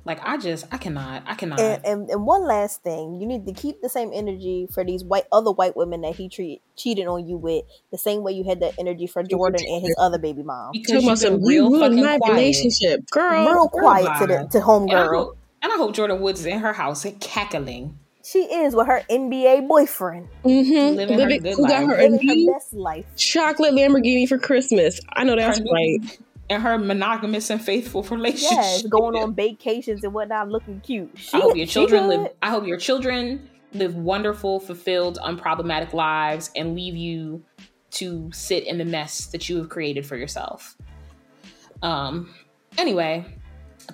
Like, I cannot. And one last thing, you need to keep the same energy for these other white women that he cheated on you with, the same way you had that energy for Jordan and his other baby mom. Because you've been real fucking quiet. Relationship, girl. Real quiet to homegirl. And I hope Jordyn Woods is in her house and cackling. She is with her NBA boyfriend. Mm-hmm. Living her best life. Chocolate Lamborghini for Christmas. I know that's right. And her monogamous and faithful relationship. Yes, going on vacations and whatnot, looking cute. I hope your children live wonderful, fulfilled, unproblematic lives and leave you to sit in the mess that you have created for yourself. Anyway,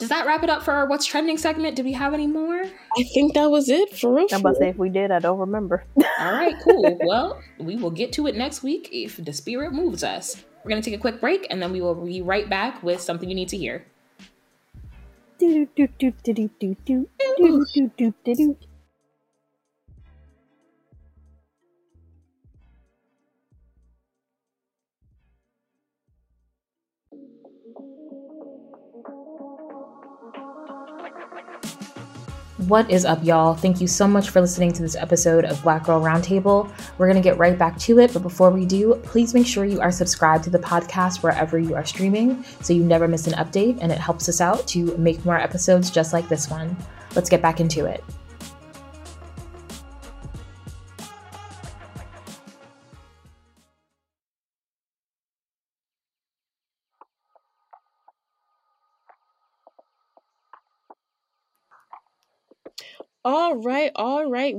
does that wrap it up for our What's Trending segment? Did we have any more? I think that was it for real. I'm about to say, if we did, I don't remember. All right, cool. Well, we will get to it next week if the spirit moves us. We're going to take a quick break, and then we will be right back with something you need to hear. What is up, y'all? Thank you so much for listening to this episode of Black Girl Roundtable. We're going to get right back to it, but before we do, please make sure you are subscribed to the podcast wherever you are streaming so you never miss an update, and it helps us out to make more episodes just like this one. Let's get back into it. All right.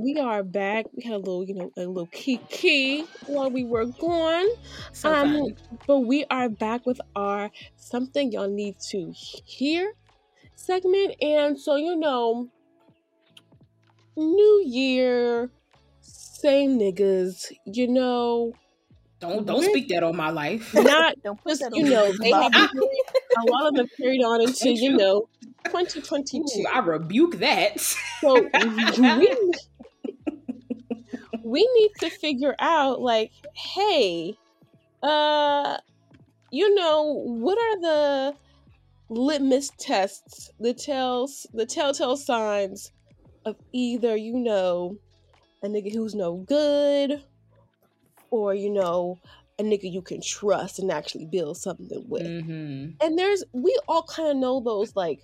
We are back. We had a little kiki while we were gone. So but we are back with our Something Y'all Need to Hear segment. And so, new year, same niggas, Don't speak that on my life. Not don't put just, that on they have a lot of them carried on into 2022. Ooh, I rebuke that. So we need to figure out, like, hey, what are the litmus tests, the telltale signs of either a nigga who's no good, or a nigga you can trust and actually build something with. Mm-hmm. And we all kind of know those like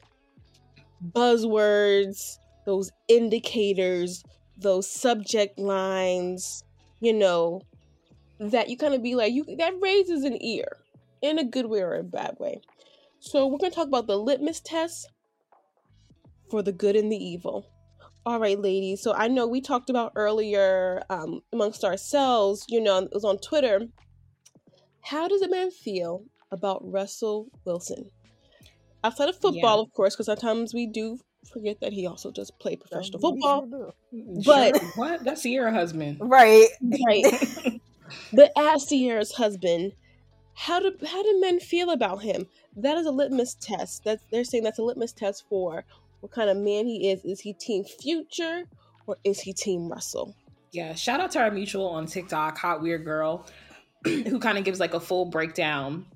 buzzwords, those indicators, those subject lines, that you kind of be like, that raises an ear in a good way or a bad way. So we're going to talk about the litmus test for the good and the evil. All right, ladies. So I know we talked about earlier amongst ourselves, it was on Twitter. How does a man feel about Russell Wilson? Outside of football, of course, because sometimes we do forget that he also does play professional football. But sure. What? That's Ciara's husband. Right. But as Ciara's husband, how do men feel about him? That is a litmus test. They're saying that's a litmus test for what kind of man he is. Is he team Future or is he team Russell? Yeah, shout out to our mutual on TikTok, Hot Weird Girl, who kind of gives like a full breakdown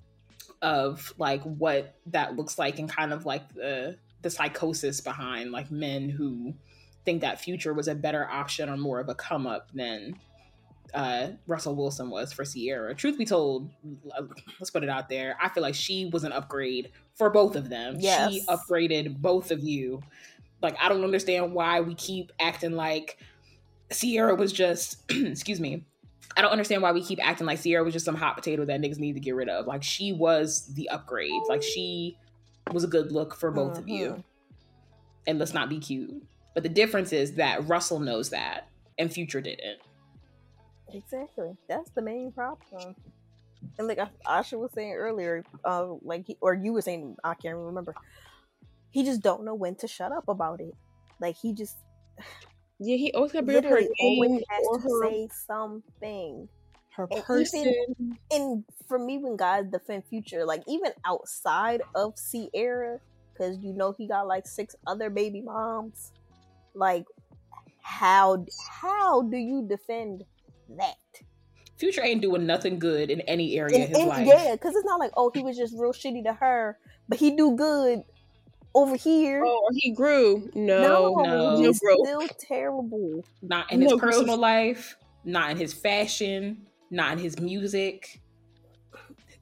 of like what that looks like and kind of like the psychosis behind like men who think that Future was a better option or more of a come up than Russell Wilson was for Ciara. Truth be told, let's put it out there, I feel like she was an upgrade for both of them. Yes. She upgraded both of you. Like, I don't understand why we keep acting like Ciara was just excuse me, I don't understand why we keep acting like Ciara was just some hot potato that niggas need to get rid of. Like, she was the upgrade. Like, she was a good look for both of you. And let's not be cute. But the difference is that Russell knows that and Future didn't. Exactly. That's the main problem. And like Asha was saying earlier, you were saying, I can't remember. He just don't know when to shut up about it. Like, he just... Yeah, he always got to bring her name or her... say something. Her person. And for me, when guys defend Future, like, even outside of Ciara, because he got like 6 other baby moms, like, how do you defend that? Future ain't doing nothing good in any area of his life. Yeah, because it's not like, oh, he was just real shitty to her, but he do good over here. Oh, he grew. No, he's still terrible. Not in his personal life, not in his fashion, not in his music.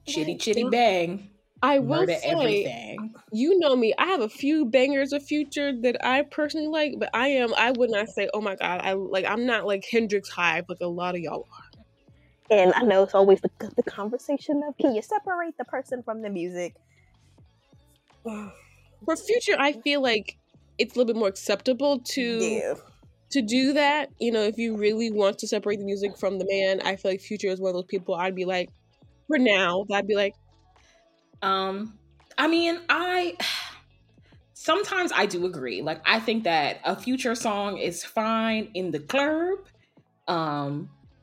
Chitty chitty bang. I will say, everything. You know me, I have a few bangers of Future that I personally like, but I would not say, oh my God, I'm not like Hendrix Hive, like a lot of y'all are. And I know it's always the conversation of, can you separate the person from the music? For Future, I feel like it's a little bit more acceptable to do that. If you really want to separate the music from the man, I feel like Future is one of those people I'd be like, for now, I'd be like, sometimes I do agree. Like, I think that a Future song is fine in the club,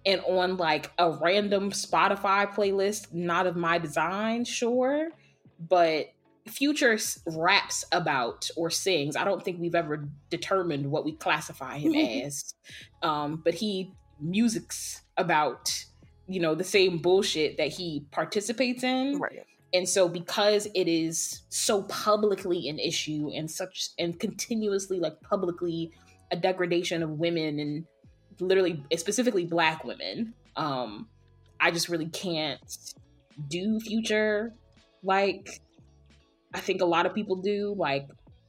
and on like a random Spotify playlist, not of my design, sure. But Future raps about or sings. I don't think we've ever determined what we classify him as. But he musics about, the same bullshit that he participates in. Right. And so because it is so publicly an issue and such and continuously like publicly a degradation of women and literally specifically Black women, I just really can't do Future like I think a lot of people do. Like,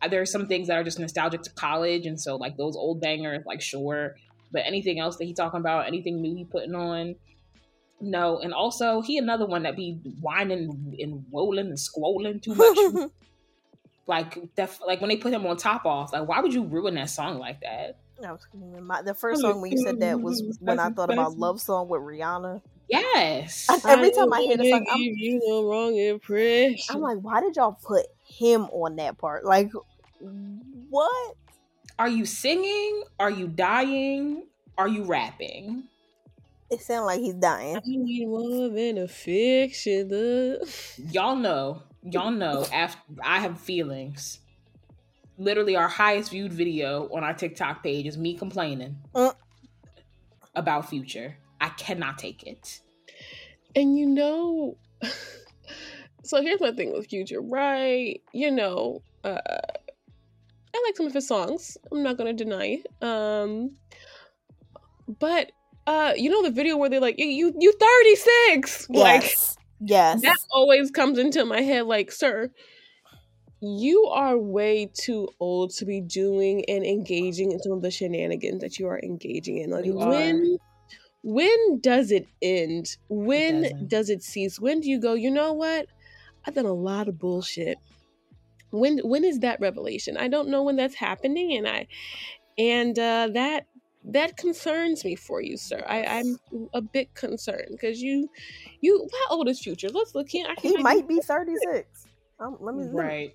there are some things that are just nostalgic to college. And so like those old bangers, like, sure. But anything else that he's talking about, anything new he's putting on, no. And also, he another one that be whining and rolling and squolling too much. Like when they put him on Top Off, like, why would you ruin that song like that? The first song when you said that was when I thought about Love Song with Rihanna. Yes. Every time I hear the song, I'm you the wrong impression. I'm like, why did y'all put him on that part? Like, what? Are you singing? Are you dying? Are you rapping? It sounds like he's dying. I need love and a fiction. Y'all know. After I have feelings. Literally, our highest viewed video on our TikTok page is me complaining about Future. I cannot take it. And you know, so here's my thing with Future, right? You know, I like some of his songs. I'm not going to deny it. But, you know, the video where they're like, you 36. Yes. Like, yes. That always comes into my head. Like, sir, you are way too old to be doing and engaging in some of the shenanigans that you are engaging in. Like, when does it end? When does it cease? When do you go, you know what? I've done a lot of bullshit. When is that revelation? I don't know when that's happening, and that concerns me for you, sir. I'm a bit concerned because you. How old is Future? Let's look here. He might be 36. Let me right.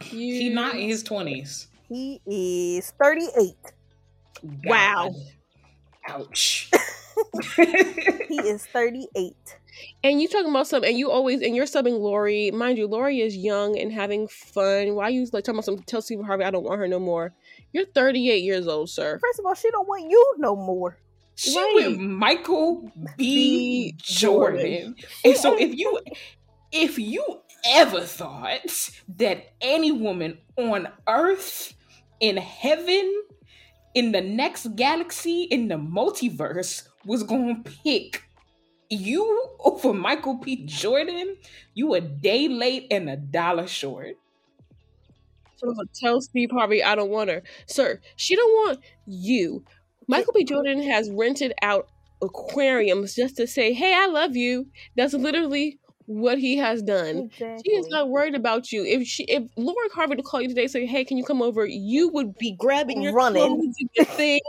He's not in his 20s. He is 38. God. Wow. Ouch. He is 38. And you talking about something, and you're subbing Lori. Mind you, Lori is young and having fun. Why are you like talking about something? Tell Steve Harvey I don't want her no more. You're 38 years old, sir. First of all, she don't want you no more. She with Michael B. Jordan. And so if you ever thought that any woman on earth, in heaven, in the next galaxy, in the multiverse was gonna pick you over Michael B. Jordan, you a day late and a dollar short. So tell Steve Harvey I don't want her. Sir, she don't want you. Michael B. Jordan has rented out aquariums just to say, hey, I love you. That's literally what he has done. Exactly. She is not worried about you. If Lori Harvey to call you today and say, hey, can you come over? You would be grabbing your running thing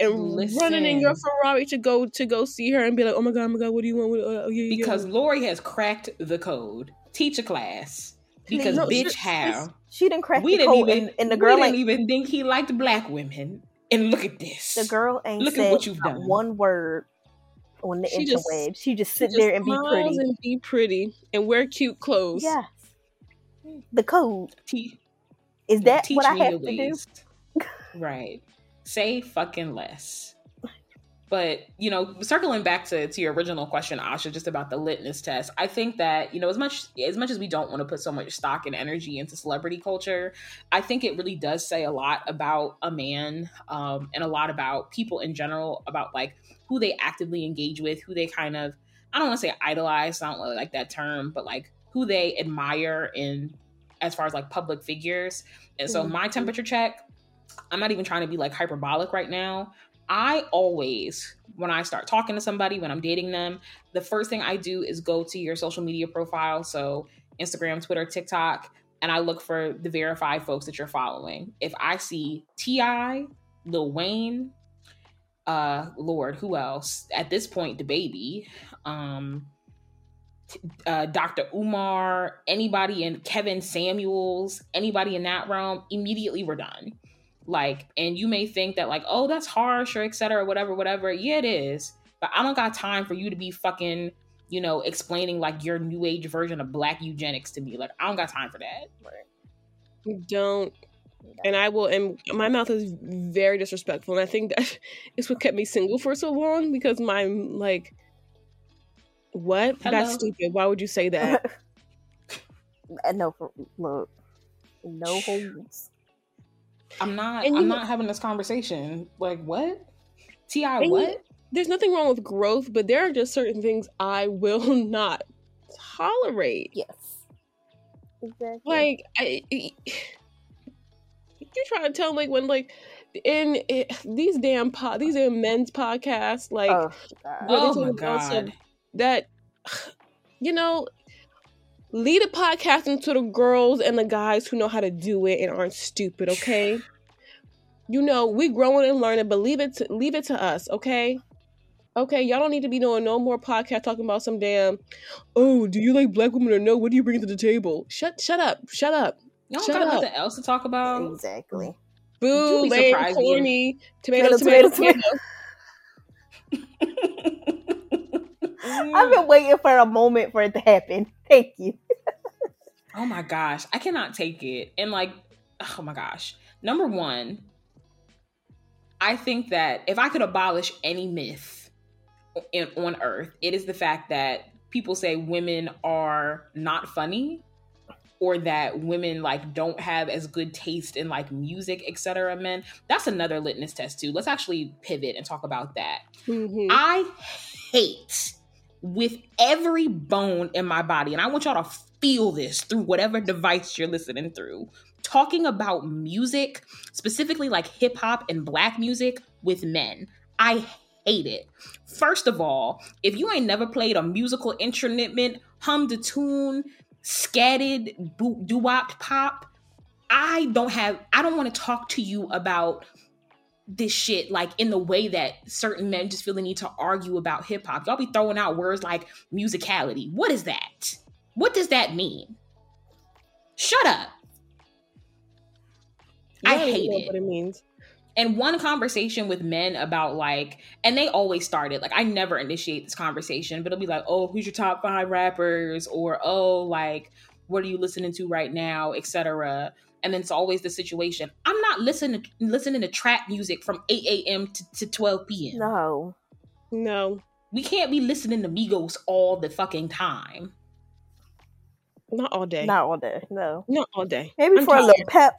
and running in your Ferrari to go see her and be like, oh my God, what do you want? Because Lori has cracked the code. Teach a class. Because she didn't crack the code. And the girl didn't even think he liked black women. And look at this. The girl ain't look said at what you've done. One word. On the interwebs, she just sit there and be pretty. And be pretty and wear cute clothes. Yes. The code. Is that what I have to do? Right. Say fucking less. But, you know, circling back to your original question, Asha, just about the litmus test, I think that, you know, as much as we don't want to put so much stock and energy into celebrity culture, I think it really does say a lot about a man and a lot about people in general, about, like, who they actively engage with, who they kind of, I don't want to say idolize, I don't really like that term, but, like, who they admire in as far as, like, public figures. And so my temperature check, I'm not even trying to be, like, hyperbolic right now, I always, when I start talking to somebody, when I'm dating them, the first thing I do is go to your social media profile. So Instagram, Twitter, TikTok, and I look for the verified folks that you're following. If I see T.I., Lil Wayne, Lord, who else? At this point, DaBaby, Dr. Umar, anybody in Kevin Samuels, anybody in that realm, immediately we're done. Like, and you may think that, like, oh, that's harsh or et cetera, whatever. Yeah, it is. But I don't got time for you to be fucking, you know, explaining, like, your new age version of black eugenics to me. Like, I don't got time for that. You don't. And I will, and my mouth is very disrespectful. And I think that it's what kept me single for so long because my, like, what? Hello? That's stupid. Why would you say that? No holds. I'm not having this conversation. Like, what? T.I. what? There's nothing wrong with growth, but there are just certain things I will not tolerate. Yes. Exactly. Like, you're trying to tell, like, when, like, in these damn men's podcasts, like, oh my God. That, you know, lead a podcast into the girls and the guys who know how to do it and aren't stupid, okay? You know, we growing and learning, but leave it to us, okay? Okay, y'all don't need to be doing no more podcast talking about some damn, oh, do you like black women or no? What do you bring to the table? Shut up. Y'all don't got nothing else to talk about. Exactly. Boo, lame, corny, tomato. I've been waiting for a moment for it to happen. Thank you. Oh my gosh, I cannot take it. And like, oh my gosh. Number one, I think that if I could abolish any myth on earth, it is the fact that people say women are not funny, or that women like don't have as good taste in like music, etc. Men, that's another litmus test too. Let's actually pivot and talk about that. Mm-hmm. I hate with every bone in my body, and I want y'all to feel this through whatever device you're listening through, talking about music, specifically like hip hop and black music with men. I hate it. First of all, if you ain't never played a musical instrument, hummed a tune, scatted, doo-wop, pop, I don't want to talk to you about this shit like in the way that certain men just feel the need to argue about hip hop. Y'all be throwing out words like musicality. What is that? What does that mean? Shut up. Yeah, I hate it. What it means. And one conversation with men about like, and they always start it, like I never initiate this conversation, but it'll be like, oh, who's your top 5 rappers? Or, oh, like, what are you listening to right now? Etc. And then it's always the situation. I'm not listening to trap music from 8 a.m. to 12 p.m. No. We can't be listening to Migos all the fucking time. Not all day. No. Not all day. Maybe for a little pep,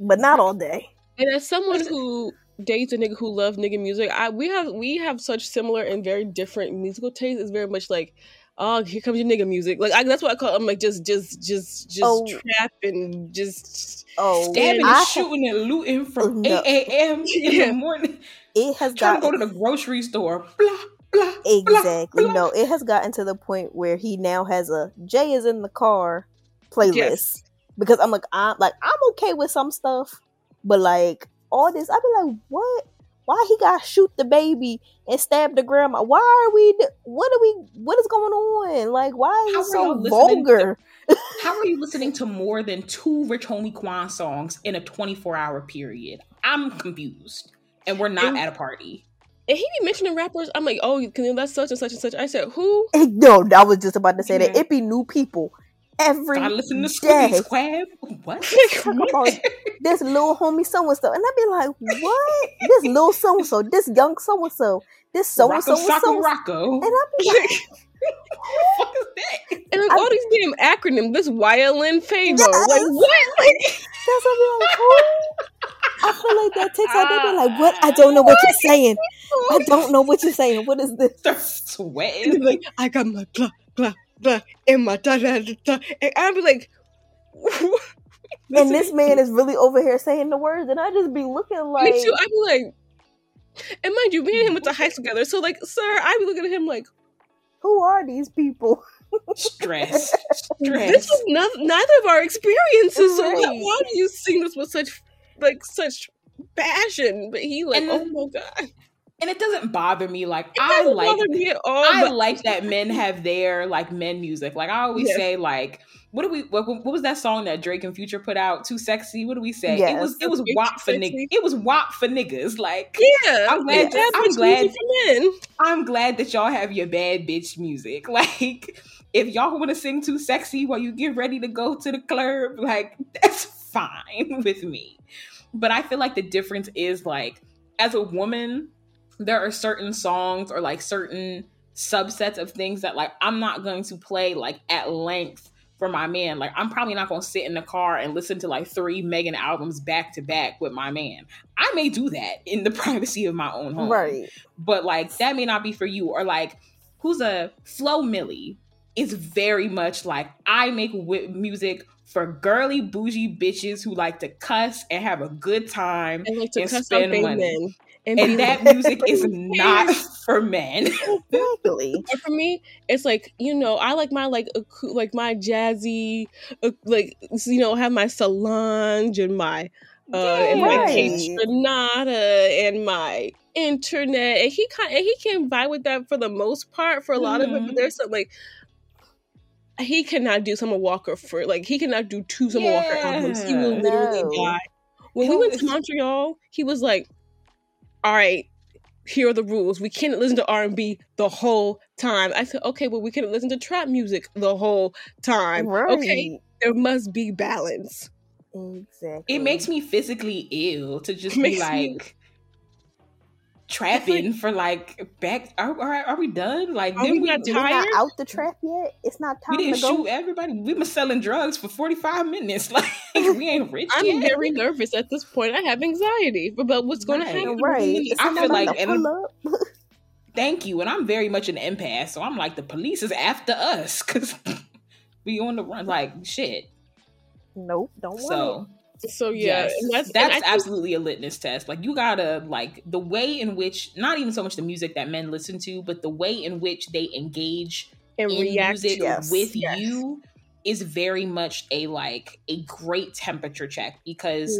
but not all day. And as someone who dates a nigga who loves nigga music, we have such similar and very different musical tastes. It's very much like, oh, here comes your nigga music. Like that's what I call it. I'm like just trap and just stabbing and shooting and looting from 8 a.m. in the morning. It has trying to go to the grocery store. Blah blah. Exactly. Blah, blah. No, it has gotten to the point where he now has a Jay is in the car playlist. Yes. Because I'm okay with some stuff. But like all this, I be like, what? Why he got to shoot the baby and stab the grandma? Why are we? What is going on? Like, why is it so vulgar? How are you listening to more than 2 Rich Homie Quan songs in a 24-hour period? I'm confused, and we're not at a party. And he be mentioning rappers. I'm like, oh, that's such and such and such. I said, who? No, I was just about to say that it be new people. Every I listen to Scooby Squab. What? This little homie so-and-so. And I be like, what? This little so-and-so. This young so-and-so. This so-and-so. Rocco. And I be like, what the fuck is that? And like all these damn acronyms. This YLN Favo. Yes. Like, what? Like, that's what I be like, who? I feel like that takes out. They be like, what? I don't know what you're saying. What is this? They're sweating. Like, I got my blah, blah. And my and I'd be like, and this man is really over here saying the words, and I just be looking like, I'd be like, and mind you, me and him went to high school together, so like, sir, I'd be looking at him like, who are these people? Stress. This is neither of our experiences, right. So like, why do you sing this with such passion? But he like, oh my god. And it doesn't bother me. Like I like that men have their like men music. Like I always say, like what was that song that Drake and Future put out? Too sexy. What do we say? Yes. It was WAP for niggas. It was WAP for niggas. Like yeah, I'm glad that y'all have your bad bitch music. Like if y'all want to sing too sexy while you get ready to go to the club, like that's fine with me. But I feel like the difference is like as a woman, there are certain songs or like certain subsets of things that like I'm not going to play like at length for my man. Like I'm probably not going to sit in the car and listen to like 3 Megan albums back to back with my man. I may do that in the privacy of my own home. Right. But like that may not be for you. Or like who's a Flo Millie is very much like I make music for girly bougie bitches who like to cuss and have a good time and like to cuss spend money. Men. And that music is not for men. Exactly. And for me, it's like, you know, I like my like my jazzy, like, you know, have my Solange and my and my Kate Renata and my internet, and he can vibe with that for the most part for a lot of it, but there's some like he cannot do Summer Walker for like he cannot do two Summer Walker albums. He will literally die. When we went to Montreal, he was like, all right, here are the rules. We can't listen to R&B the whole time. I said, okay, well, we can't listen to trap music the whole time. Right. Okay, there must be balance. Exactly. It makes me physically ill to just be like trapping like, for like back. Are we done? Like, then we got tired. Not out the trap yet. It's not time. We didn't to shoot everybody. We've been selling drugs for 45 minutes. Like, we ain't rich. I'm very nervous at this point. I have anxiety about what's going to happen. Right. I feel like thank you. And I'm very much an empath, so I'm like the police is after us because we on the run. Like shit. Nope. Don't worry. So yeah, yes. That's absolutely a litmus test. Like you gotta like the way in which not even so much the music that men listen to, but the way in which they engage and in react music with you is very much a like a great temperature check because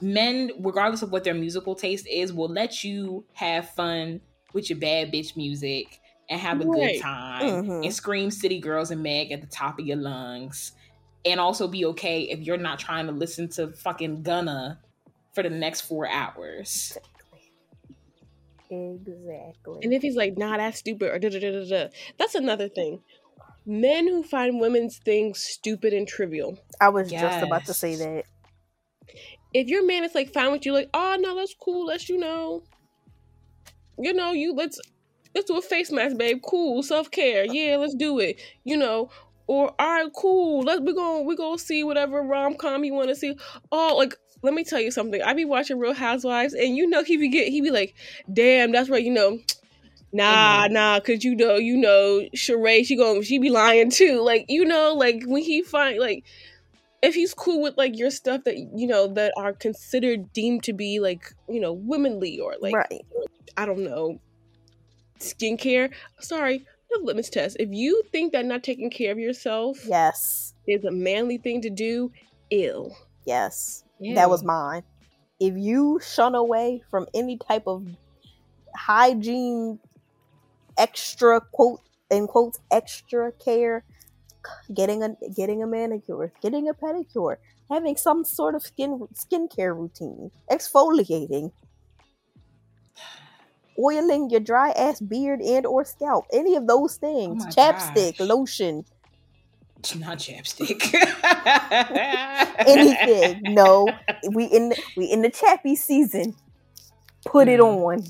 men, regardless of what their musical taste is, will let you have fun with your bad bitch music and have a good time and scream City Girls and Meg at the top of your lungs. And also be okay if you're not trying to listen to fucking Gunna for the next 4 hours. Exactly. And if he's like, nah, that's stupid, or da-da-da-da-da. That's another thing. Men who find women's things stupid and trivial. I was just about to say that. If your man is like fine with you, like, oh, no, that's cool, let's, let's do a face mask, babe. Cool, self-care. Yeah, let's do it. Or, all right, cool, we're gonna see whatever rom-com you want to see. Oh, like, let me tell you something. I be watching Real Housewives, and he be like, damn, that's right, nah, because Sheree, she be lying too. Like, when he find, like, if he's cool with, like, your stuff that, that are considered deemed to be, like, womanly or, like, right. I don't know, skincare. Sorry. Litmus test. If you think that not taking care of yourself is a manly thing to do, that was mine. If you shun away from any type of hygiene extra quote in quotes extra care, getting a manicure, getting a pedicure, having some sort of skincare routine, exfoliating, oiling your dry ass beard and or scalp, any of those things, chapstick, lotion, not chapstick, anything. No, we in the chappy season. Put it on,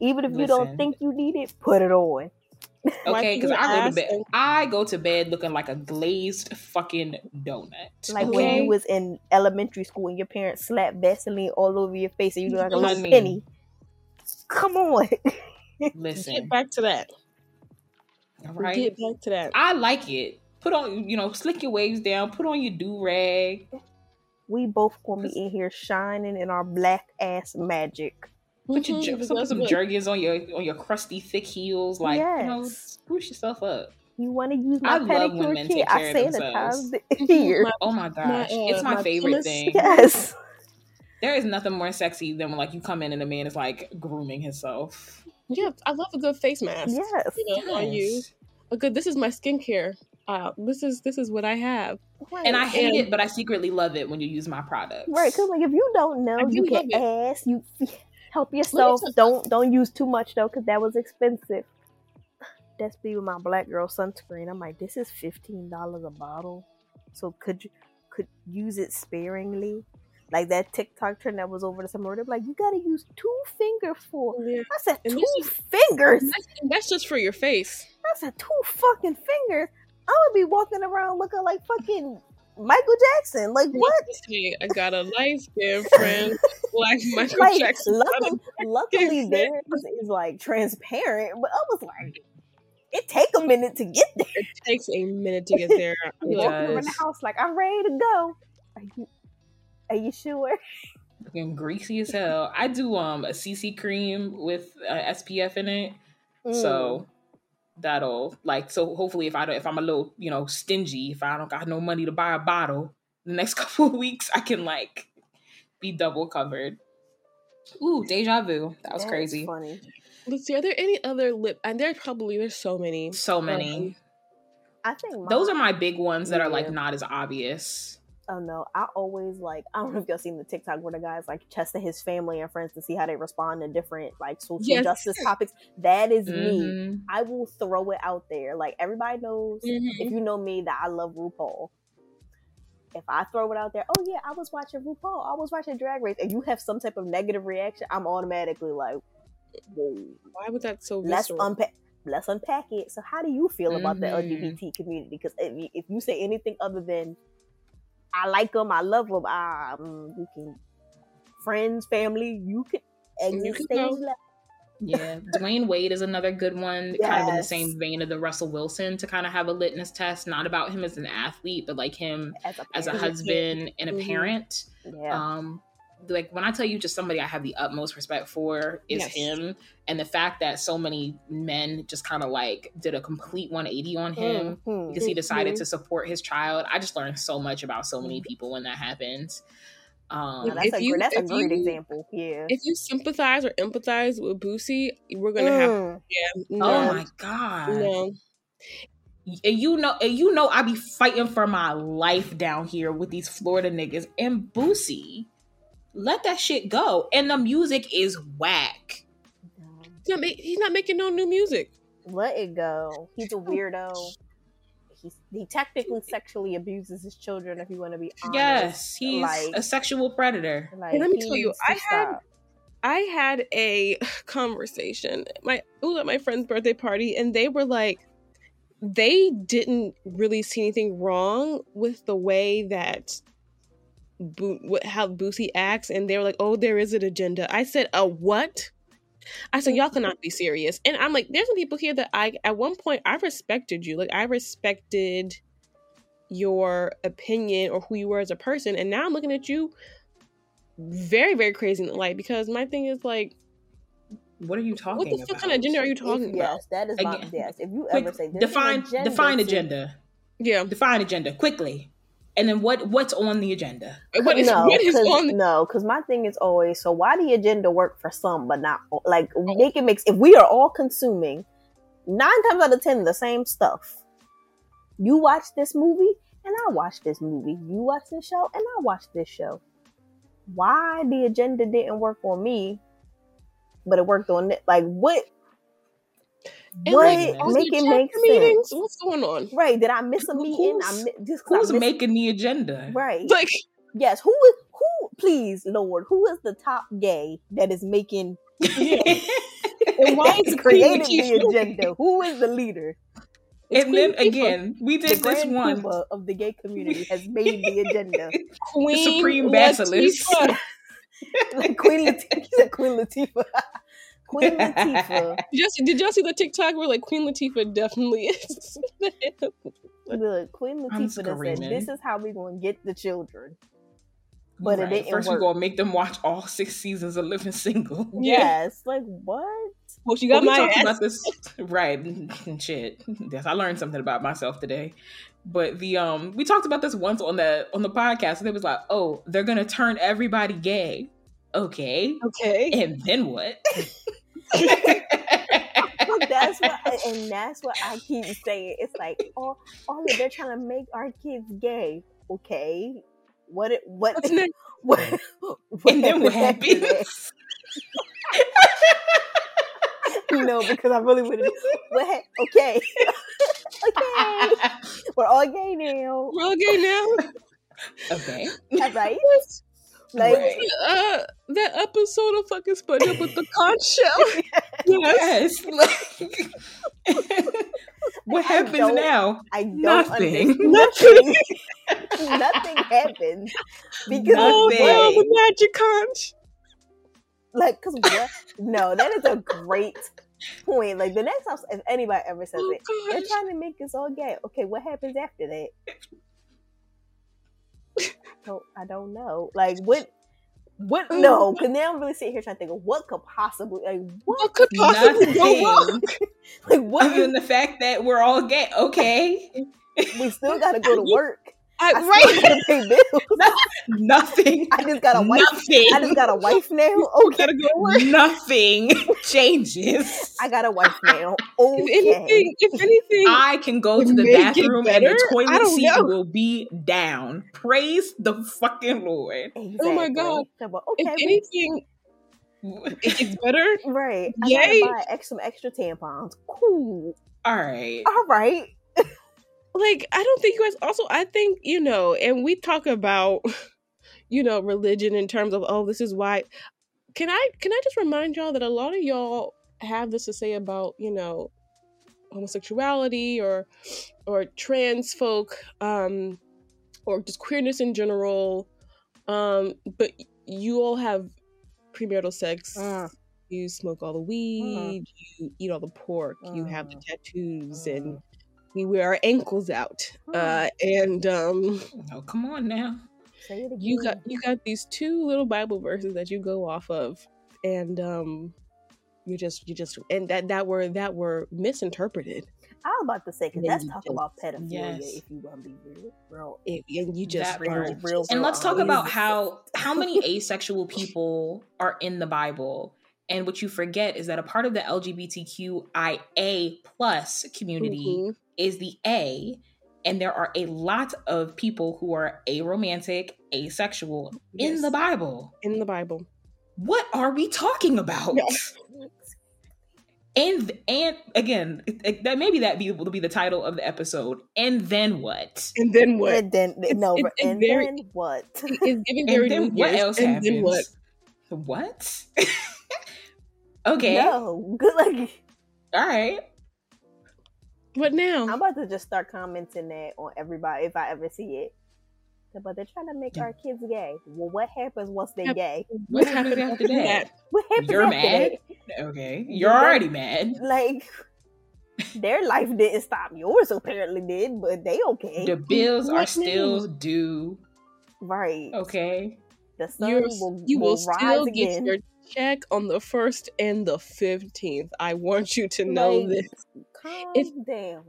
even if you don't think you need it. Put it on. Okay, because I go to bed looking like a glazed fucking donut. Like when you was in elementary school and your parents slapped Vaseline all over your face and you look like a little penny. Come on. Listen. Get back to that. All right. Get back to that. I like it. Put on, slick your waves down. Put on your do-rag. We both gonna be in here shining in our black ass magic. Put some jergens on your crusty, thick heels. Like, spruce yourself up. You want to use my pedicure kit? I sanitize the ear. Oh my gosh. It's my favorite thing. Yes. There is nothing more sexy than when, like, you come in and the man is, like, grooming himself. Yeah, I love a good face mask. Yes. On you. A good, this is my skincare. This is what I have. Right. And I hate it, but I secretly love it when you use my products. Right, because, like, if you don't know, you can ask. You help yourself. Don't use too much, though, because that was expensive. That's me with my Black Girl sunscreen. I'm like, this is $15 a bottle. So could use it sparingly? Like that TikTok trend that was over the summer, they're like, you gotta use 2 fingerfuls. Yeah. I said, and 2 fingers? That's just for your face. I said, 2 fucking fingers? I would be walking around looking like fucking Michael Jackson. Like, what? I got a light skin friend like Michael Jackson. Luckily, theirs is like transparent, but I was like, it takes a minute to get there. It takes a minute to get there. I'm walking around the house like, I'm ready to go. Are you sure? Looking greasy as hell. I do a CC cream with SPF in it, so that'll hopefully if I'm a little stingy, if I don't got no money to buy a bottle, the next couple of weeks I can be double covered. Ooh, deja vu. That was That's crazy. Funny. Let's see. Are there any other lip? And there's so many. So many. I think those are my big ones that are like not as obvious. Oh no! I always I don't know if y'all seen the TikTok where the guys like testing his family and friends to see how they respond to different like social justice topics. That is me. I will throw it out there. Like everybody knows, if you know me, that I love RuPaul. If I throw it out there, oh yeah, I was watching RuPaul, I was watching Drag Race, and you have some type of negative reaction, I'm automatically like, whoa. Why was that so visceral? Let's unpack it. So how do you feel about the LGBT community? Because if you say anything other than I like them, I love them, you can friends, family, you can exit stage left. Yeah, Dwayne Wade is another good one, kind of in the same vein of the Russell Wilson, to kind of have a litmus test, not about him as an athlete, but like him as a husband and a parent. Yeah. Like when I tell you, just somebody I have the utmost respect for is him, and the fact that so many men just kind of like did a complete 180 on him because he decided to support his child. I just learned so much about so many people when that happens. That's a great example. Yeah. If you sympathize or empathize with Boosie, we're gonna have. Yeah. No. Oh my god. No. And you know, I be fighting for my life down here with these Florida niggas and Boosie. Let that shit go. And the music is whack. He's not making no new music. Let it go. He's a weirdo. He technically sexually abuses his children, if you want to be honest. Yes, he's a sexual predator. Like, let me tell you, I had a conversation at my friend's birthday party, and they were like, they didn't really see anything wrong with the way that how Boosie acts, and they were like, oh, there is an agenda. I said, a what? I said, y'all cannot be serious. And I'm like, there's some people here that at one point, I respected you. Like, I respected your opinion or who you were as a person, and now I'm looking at you very, very crazy in the light, because my thing is like, what are you talking about? What the fuck kind of agenda are you talking about? Yes, that is my guess. If you ever say this, define agenda. Yeah. Define agenda, quickly. And then what's on the agenda? Because my thing is always, so why the agenda work for some, but not like make it makes. If we are all consuming 9 times out of 10 the same stuff, you watch this movie and I watch this movie, you watch this show and I watch this show. Why the agenda didn't work on me, but it worked on it? Like what? And make it make sense. What's going on? Right? Did I miss a meeting? Who's making the agenda? Right? Like, yes. Who? Please, Lord, who is the top gay that is making? And why is creating the agenda? Who is the leader? And then again, we did this one. The Grand of the gay community has made the agenda. Queen the Supreme Basilisk. Like Queen Latifah. Queen Latifah. Did y'all see the TikTok where like Queen Latifah definitely is? Look, Queen Latifah said, "This is how we gonna get the children." But it didn't first work. We're gonna make them watch all 6 seasons of Living Single. Yes, like what? Well, she got my ass. About this, right? Shit. Yes, I learned something about myself today. But the we talked about this once on the podcast, and it was like, oh, they're gonna turn everybody gay. Okay. And then what? That's what I keep saying. It's like, oh, they're trying to make our kids gay. Okay. What? What and then what happens? No, because I really wouldn't. Okay. Okay. We're all gay now. Okay. All right. Like that episode of fucking SpongeBob with the conch shell. Yes. Like, what happens now? I don't understand. Nothing. Nothing happens because of the magic conch. Like, cause what? No, that is a great point. Like the next time, if anybody ever says it, they're trying to make us all gay. Okay, what happens after that? I don't know. Like what? No, because now I'm really sitting here trying to think of what could possibly go wrong. Like what? Other than the fact that we're all gay. Okay, we still got to go to work. Right? Nothing. I just got a wife. Nothing. I just got a wife now. Okay. Nothing changes. I got a wife now. Okay. If anything, I can go to the bathroom and the toilet seat will be down. Praise the fucking Lord. Exactly. Oh my God. Okay, if anything, it's better. Right. Yay. I gotta buy some extra tampons. Cool. All right. Like, I don't think you guys also, I think, you know, and we talk about, you know, religion in terms of, oh, this is why. Can I just remind y'all that a lot of y'all have this to say about, you know, homosexuality or trans folk, or just queerness in general. But you all have premarital sex. You smoke all the weed. You eat all the pork. You have the tattoos and we wear our ankles out, and oh, come on now. Say it again. You got these two little Bible verses that you go off of, and you just and that were misinterpreted. I was about to say, because let's talk about pedophilia, yes. If you want to be real, bro. And you just real. And let's talk about how many asexual people are in the Bible. And what you forget is that a part of the LGBTQIA plus community is the A, and there are a lot of people who are aromantic, asexual in the Bible. In the Bible. What are we talking about? No. And again, that maybe that will be the title of the episode. And then what? And then what? And then no. And then what? It's giving very. And then what else happens? And then what? What? Okay. No. Good luck. All right. What now? I'm about to just start commenting that on everybody if I ever see it. But they're trying to make our kids gay. Well, what happens once they're gay? What happens after that? What happens You're after mad? That? Okay. You're already mad. Like, their life didn't stop. Yours apparently did, but they okay. The bills are still due. Right. Okay. The sun will rise still again. Get your check on the 1st and the 15th. I want you to know this. Calm down.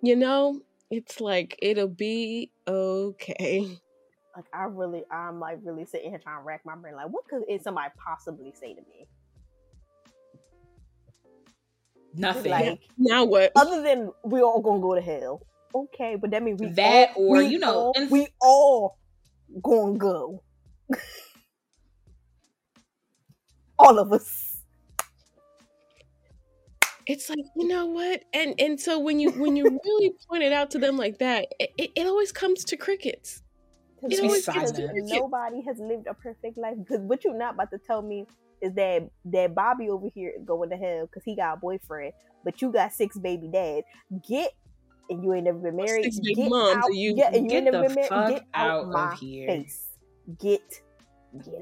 You know, it's like it'll be okay. Like I'm really sitting here trying to rack my brain. Like, what could somebody possibly say to me? Nothing. Like, now what? Other than we all gonna go to hell. Okay, but that means we all gonna go. All of us. It's like, you know what? And so when you really point it out to them like that, it always comes to crickets. It always comes to crickets. Nobody has lived a perfect life. Because what you're not about to tell me is that Bobby over here is going to hell because he got a boyfriend, but you got 6 baby dads. And you ain't never been married. 6 baby moms. Out, you, yeah, and you ain't never been married. Get out of here. Face. Get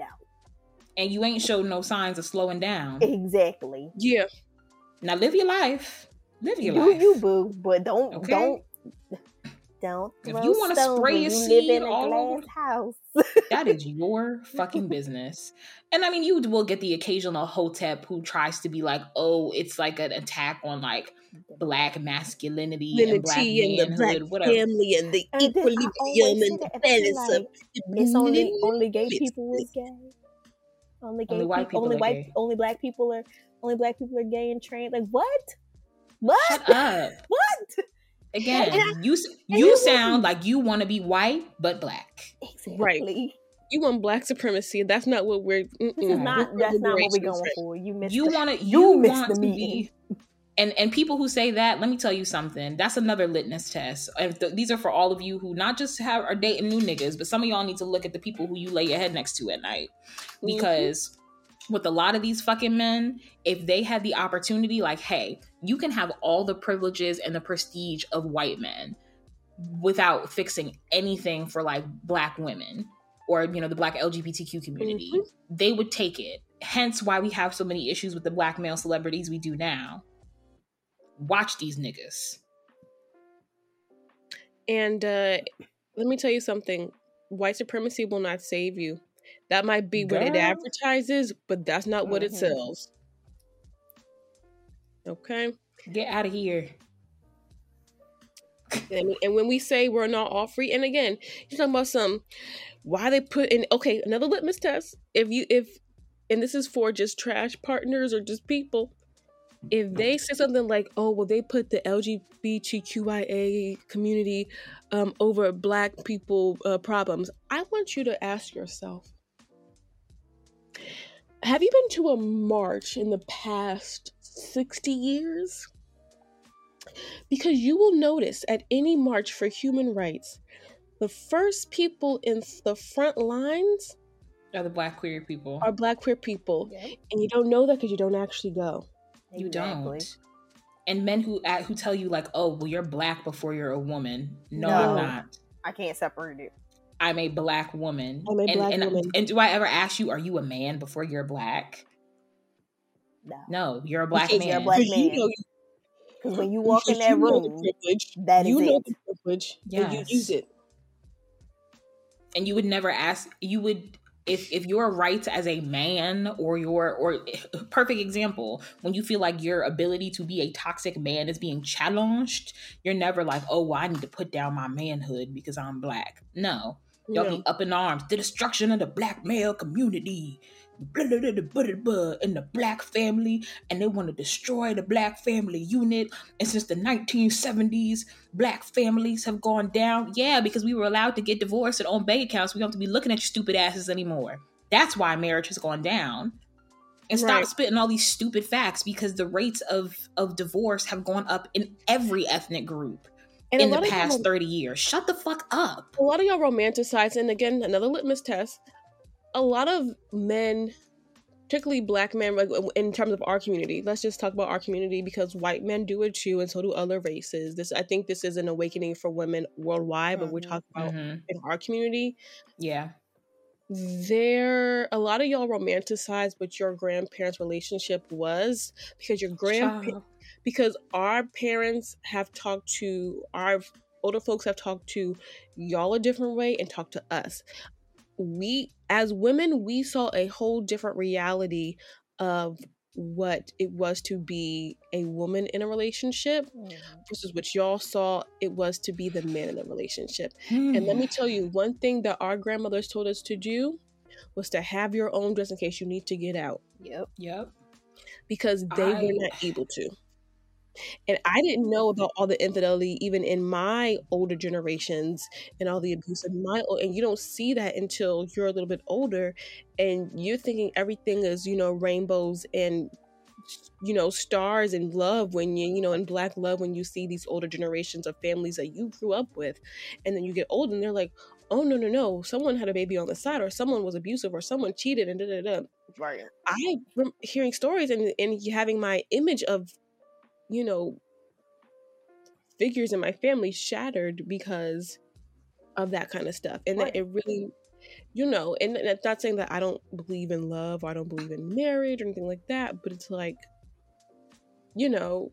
out. And you ain't showed no signs of slowing down. Exactly. Yeah. Now live your life. Live your life. Do you, boo? But don't. If you want to spray a seed all over house, that is your fucking business. And I mean, you will get the occasional hotep who tries to be like, "Oh, it's like an attack on like black masculinity and black manhood, the black family and the equilibrium and the balance of it's only gay people is gay." Only black people are gay and trans. Like what? Shut up. What? Again, you sound like you want to be white but black. Exactly. Right. You want black supremacy. That's not what we're. That's not what we're going for. You want to be. And people who say that, let me tell you something. That's another litmus test. And these are for all of you who not just are dating new niggas, but some of y'all need to look at the people who you lay your head next to at night. Because with a lot of these fucking men, if they had the opportunity, like, hey, you can have all the privileges and the prestige of white men without fixing anything for like black women or, you know, the black LGBTQ community, they would take it. Hence why we have so many issues with the black male celebrities we do now. Watch these niggas. And let me tell you something. White supremacy will not save you. That might be what it advertises, but that's not what it sells. Okay? Get out of here. And when we say we're not all free, and again, you're talking about some, why they put in, okay, another litmus test. If and this is for just trash partners or just people, if they say something like, oh, well, they put the LGBTQIA community over Black people problems, I want you to ask yourself, have you been to a march in the past 60 years? Because you will notice at any march for human rights, the first people in the front lines are the Black queer people. Yep. And you don't know that because you don't actually go. You exactly. don't. And men who tell you like, oh, well, you're Black before you're a woman. No, I'm not. I can't separate it. I'm a Black woman. I'm a Black woman. And do I ever ask you, are you a man before you're Black? No, you're a Black man. You're a Black man. Because when you walk in that room, that is it. You know the privilege, and you use it. And you would never ask, you would, if your rights as a man or perfect example, when you feel like your ability to be a toxic man is being challenged, you're never like, oh, well, I need to put down my manhood because I'm Black. No. Y'all be up in arms. The destruction of the Black male community. Blah, blah, blah, blah, blah, blah, in the Black family, and they want to destroy the Black family unit. And since the 1970s, Black families have gone down. Yeah, because we were allowed to get divorced and own bank accounts. We don't have to be looking at your stupid asses anymore. That's why marriage has gone down. And stop spitting all these stupid facts, because the rates of divorce have gone up in every ethnic group. And in the past 30 years. Shut the fuck up. A lot of y'all romanticize, and again, another litmus test. A lot of men, particularly Black men, like in terms of our community, let's just talk about our community, because white men do it too, and so do other races. I think this is an awakening for women worldwide, but we're talking about in our community. Yeah. A lot of y'all romanticize what your grandparents' relationship was, because your because our parents have talked to, our older folks have talked to y'all a different way and talked to us. We, as women, we saw a whole different reality of what it was to be a woman in a relationship versus what y'all saw it was to be the man in a relationship. And let me tell you, one thing that our grandmothers told us to do was to have your own just in case you need to get out. Yep. Because they were not able to. And I didn't know about all the infidelity, even in my older generations, and all the abuse in and you don't see that until you're a little bit older, and you're thinking everything is, you know, rainbows and, you know, stars and love when you know, and Black love, when you see these older generations of families that you grew up with, and then you get old and they're like, oh, no, someone had a baby on the side, or someone was abusive, or someone cheated, and da-da-da. Right. I remember hearing stories and having my image of, you know, figures in my family shattered because of that kind of stuff. And that it really, you know, and that's not saying that I don't believe in love, or I don't believe in marriage or anything like that, but it's like, you know,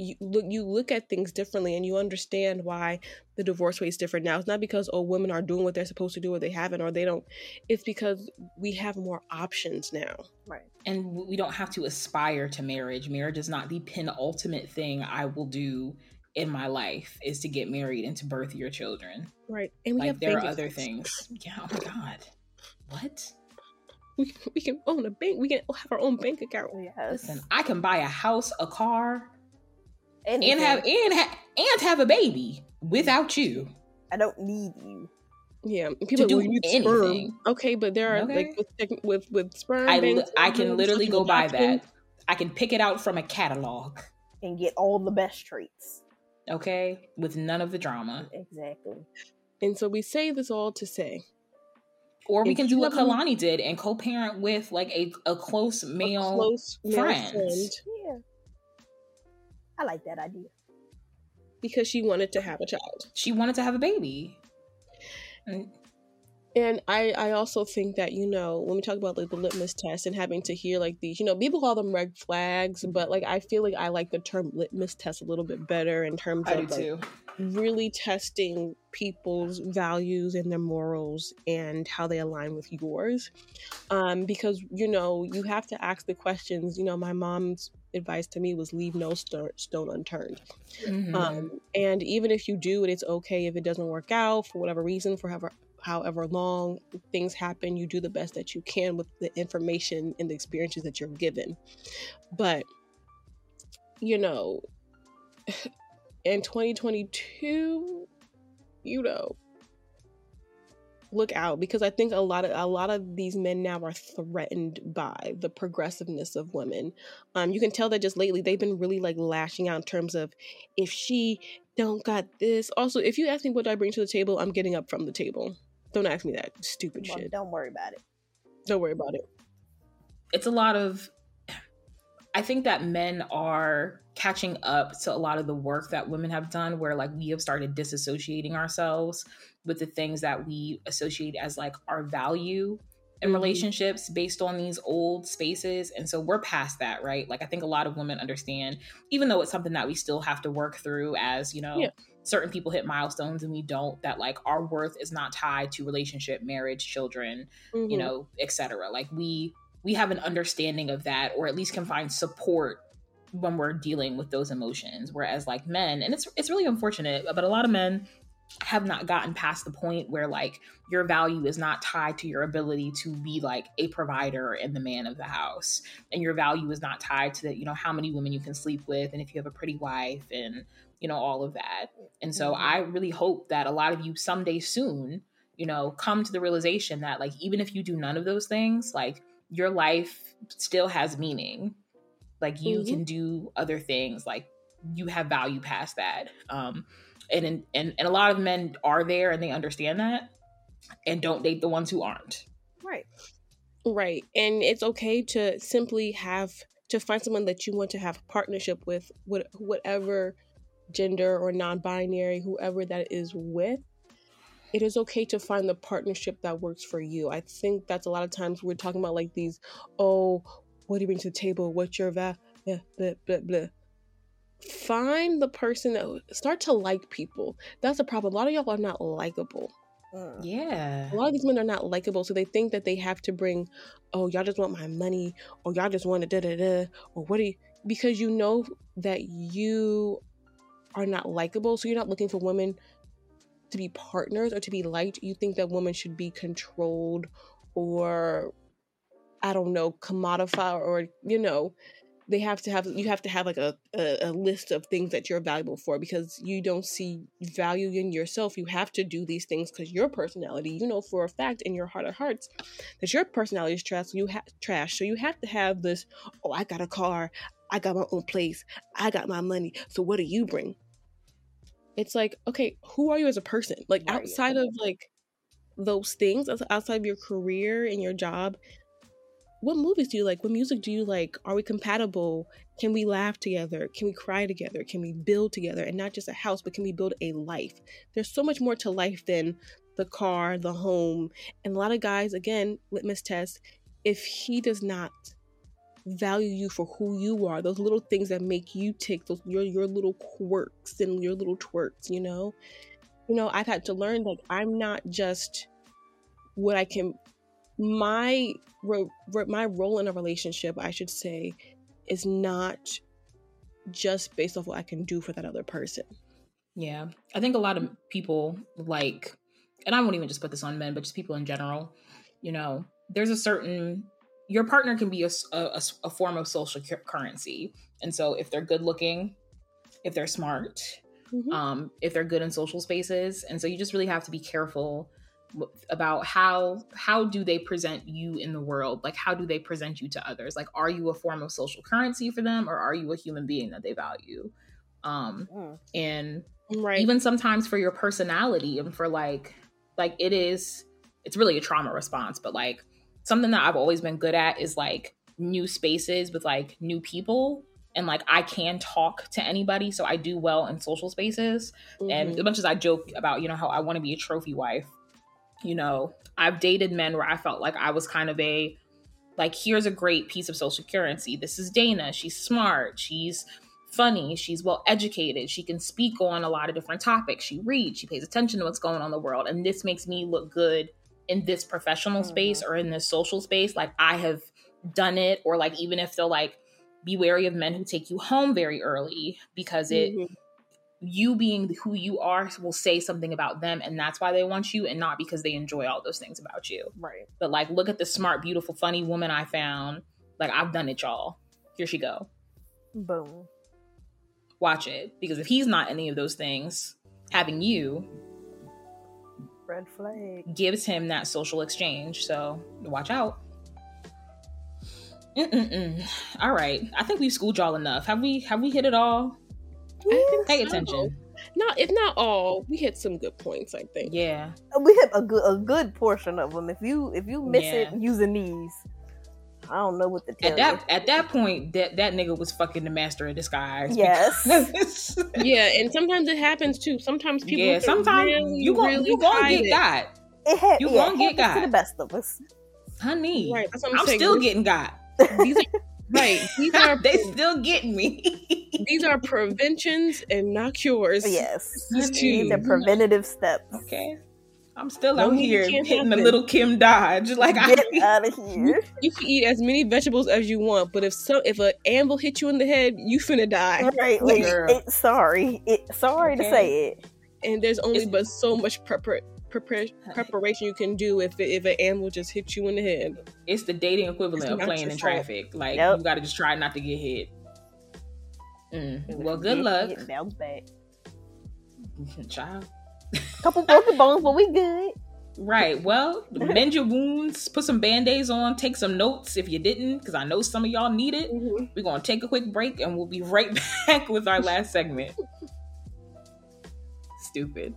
you look at things differently, and you understand why the divorce rate is different now. It's not because, oh, women are doing what they're supposed to do, or they haven't, or they don't. It's because we have more options now. Right. And we don't have to aspire to marriage. Marriage is not the penultimate thing I will do in my life, is to get married and to birth your children. Right. And we like, have there are other things. Yeah. Oh my God. What? We can own a bank. We can have our own bank account. Yes. Listen, I can buy a house, a car, and have a baby without you. I don't need you. Yeah, people do anything. Sperm. Okay, but there are like with sperm. I can literally go buy that. I can pick it out from a catalog and get all the best traits. Okay, with none of the drama. Exactly. And so we say this all to say, or we can do what Kalani did and co-parent with like a close male friend. Yeah. I like that idea. Because she wanted to have a child. She wanted to have a baby. And I also think that, you know, when we talk about like the litmus test and having to hear like these, you know, people call them red flags, but like I feel like I like the term litmus test a little bit better in terms of like, really testing people's values and their morals and how they align with yours. Because, you know, you have to ask the questions, you know, my mom's advice to me was leave no stone unturned. Mm-hmm. And even if you do it, it's okay if it doesn't work out for whatever reason, for however long things happen, you do the best that you can with the information and the experiences that you're given. But, you know, in 2022, you know, look out, because I think a lot of these men now are threatened by the progressiveness of women. You can tell that just lately they've been really like lashing out in terms of, if she don't got this. Also, if you ask me what do I bring to the table, I'm getting up from the table. Don't ask me that stupid shit. Don't worry about it. Don't worry about it. It's a lot of, I think that men are catching up to a lot of the work that women have done, where like we have started disassociating ourselves with the things that we associate as like our value in relationships based on these old spaces. And so we're past that, right? Like I think a lot of women understand, even though it's something that we still have to work through as, you know, certain people hit milestones and we don't, that like our worth is not tied to relationship, marriage, children, you know, et cetera. Like we have an understanding of that, or at least can find support when we're dealing with those emotions. Whereas like men, and it's really unfortunate, but a lot of men have not gotten past the point where like your value is not tied to your ability to be like a provider and the man of the house, and your value is not tied to the, you know, how many women you can sleep with and if you have a pretty wife and, you know, all of that. And so I really hope that a lot of you someday soon, you know, come to the realization that like even if you do none of those things, like your life still has meaning. Like you can do other things, like you have value past that. And a lot of men are there and they understand that and don't date the ones who aren't. Right. Right. And it's okay to simply have to find someone that you want to have a partnership with, whatever gender or non-binary, whoever that is with. It is okay to find the partnership that works for you. I think that's a lot of times we're talking about like these, oh, what do you bring to the table? What's your value? Blah, blah, blah, blah. Find the person that, start to like people. That's the problem. A lot of y'all are not likable. Yeah. A lot of these men are not likable, so they think that they have to bring, oh, y'all just want my money, or y'all just want to da-da-da, or what do you, because you know that you are not likable, so you're not looking for women to be partners or to be liked. You think that women should be controlled or, I don't know, commodify, or, you know, you have to have like a list of things that you're valuable for, because you don't see value in yourself. You have to do these things because your personality, you know, for a fact in your heart of hearts that your personality is trash. So you have to have this, oh, I got a car, I got my own place, I got my money, so what do you bring? It's like, okay, who are you as a person? Like outside of like those things, outside of your career and your job, what movies do you like? What music do you like? Are we compatible? Can we laugh together? Can we cry together? Can we build together? And not just a house, but can we build a life? There's so much more to life than the car, the home. And a lot of guys, again, litmus test, if he does not value you for who you are, those little things that make you tick, those your little quirks and your little twerks, you know? You know, I've had to learn that I'm not just what I can... My role in a relationship, I should say, is not just based off what I can do for that other person. Yeah. I think a lot of people like, and I won't even just put this on men, but just people in general, you know, there's a certain, your partner can be a form of social currency. And so if they're good looking, if they're smart, if they're good in social spaces. And so you just really have to be careful about how do they present you in the world? Like, how do they present you to others? Like, are you a form of social currency for them, or are you a human being that they value? And even sometimes for your personality and for like it's really a trauma response, but like something that I've always been good at is like new spaces with like new people. And like, I can talk to anybody. So I do well in social spaces. And as much as I joke about, you know, how I want to be a trophy wife, you know, I've dated men where I felt like I was kind of here's a great piece of social currency. This is Dana. She's smart. She's funny. She's well-educated. She can speak on a lot of different topics. She reads. She pays attention to what's going on in the world. And this makes me look good in this professional space or in this social space. Like I have done it. Or like, even if they're like, be wary of men who take you home very early, because it, you being who you are will say something about them, and that's why they want you, and not because they enjoy all those things about you. Right. But like, look at the smart, beautiful, funny woman I found. Like, I've done it, y'all. Here she go. Boom. Watch it. Because if he's not any of those things, having you, red flag, gives him that social exchange. So watch out. All right. I think we've schooled y'all enough. Have we hit it all? Pay attention. No, if not all, we hit some good points, I think. Yeah. We hit a good portion of them. If you miss it using these, I don't know what to tell you. At that point, that nigga was fucking the master of disguise. Yes. Yeah, and sometimes it happens too. Sometimes people really, you gonna get got. You gonna get got. To the best of us. Honey, right, I'm still getting got. These are they still getting me. These are preventions and not cures. Yes. These are preventative steps. Okay. I'm still out here hitting the little Kim Dodge. Like, get out of here. You can eat as many vegetables as you want, but if an anvil hits you in the head, you finna die. All right, like, sorry to say it. And there's only but so much preparation you can do if an animal just hits you in the head. It's the dating equivalent of playing in traffic. Like, you gotta just try not to get hit. Well, good luck. It bounce back. Child. Couple broken bones, but we good. Right. Well, mend your wounds, put some band-aids on, take some notes if you didn't, because I know some of y'all need it. Mm-hmm. We're gonna take a quick break and we'll be right back with our last segment. Stupid.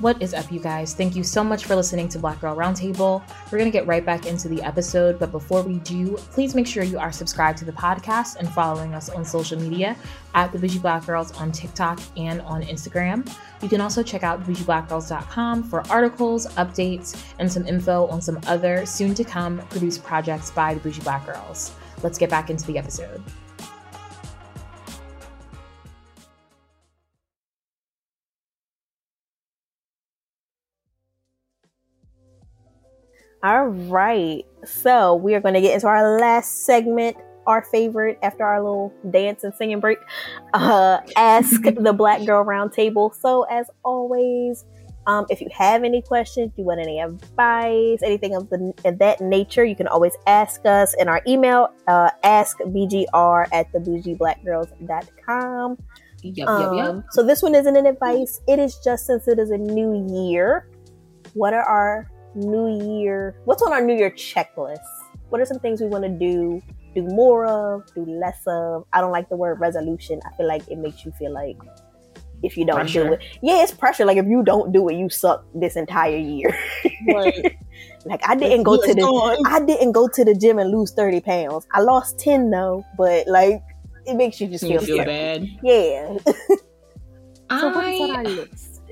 What is up, you guys? Thank you so much for listening to Black Girl Roundtable. We're going to get right back into the episode, but before we do, please make sure you are subscribed to the podcast and following us on social media at The Bougie Black Girls on TikTok and on Instagram. You can also check out thebougieblackgirls.com for articles, updates, and some info on some other soon-to-come produced projects by The Bougie Black Girls. Let's get back into the episode. All right, so we are going to get into our last segment, our favorite after our little dance and singing break, Ask the Black Girl Roundtable. So as always, if you have any questions, you want any advice, anything of that nature, you can always ask us in our email, askbgr@thebougieblackgirls.com. Yep. So this one isn't an advice. It is just, since it is a new year, what's on our New Year checklist? What are some things we want to do more of, do less of? I don't like the word resolution. I feel like it makes you feel like if you don't do it, it's pressure. Like, if you don't do it, you suck this entire year. Right. Like, I didn't go to the gym and lose 30 pounds. I lost 10 though, but like, it makes you just feel bad. Yeah. So what's on our list?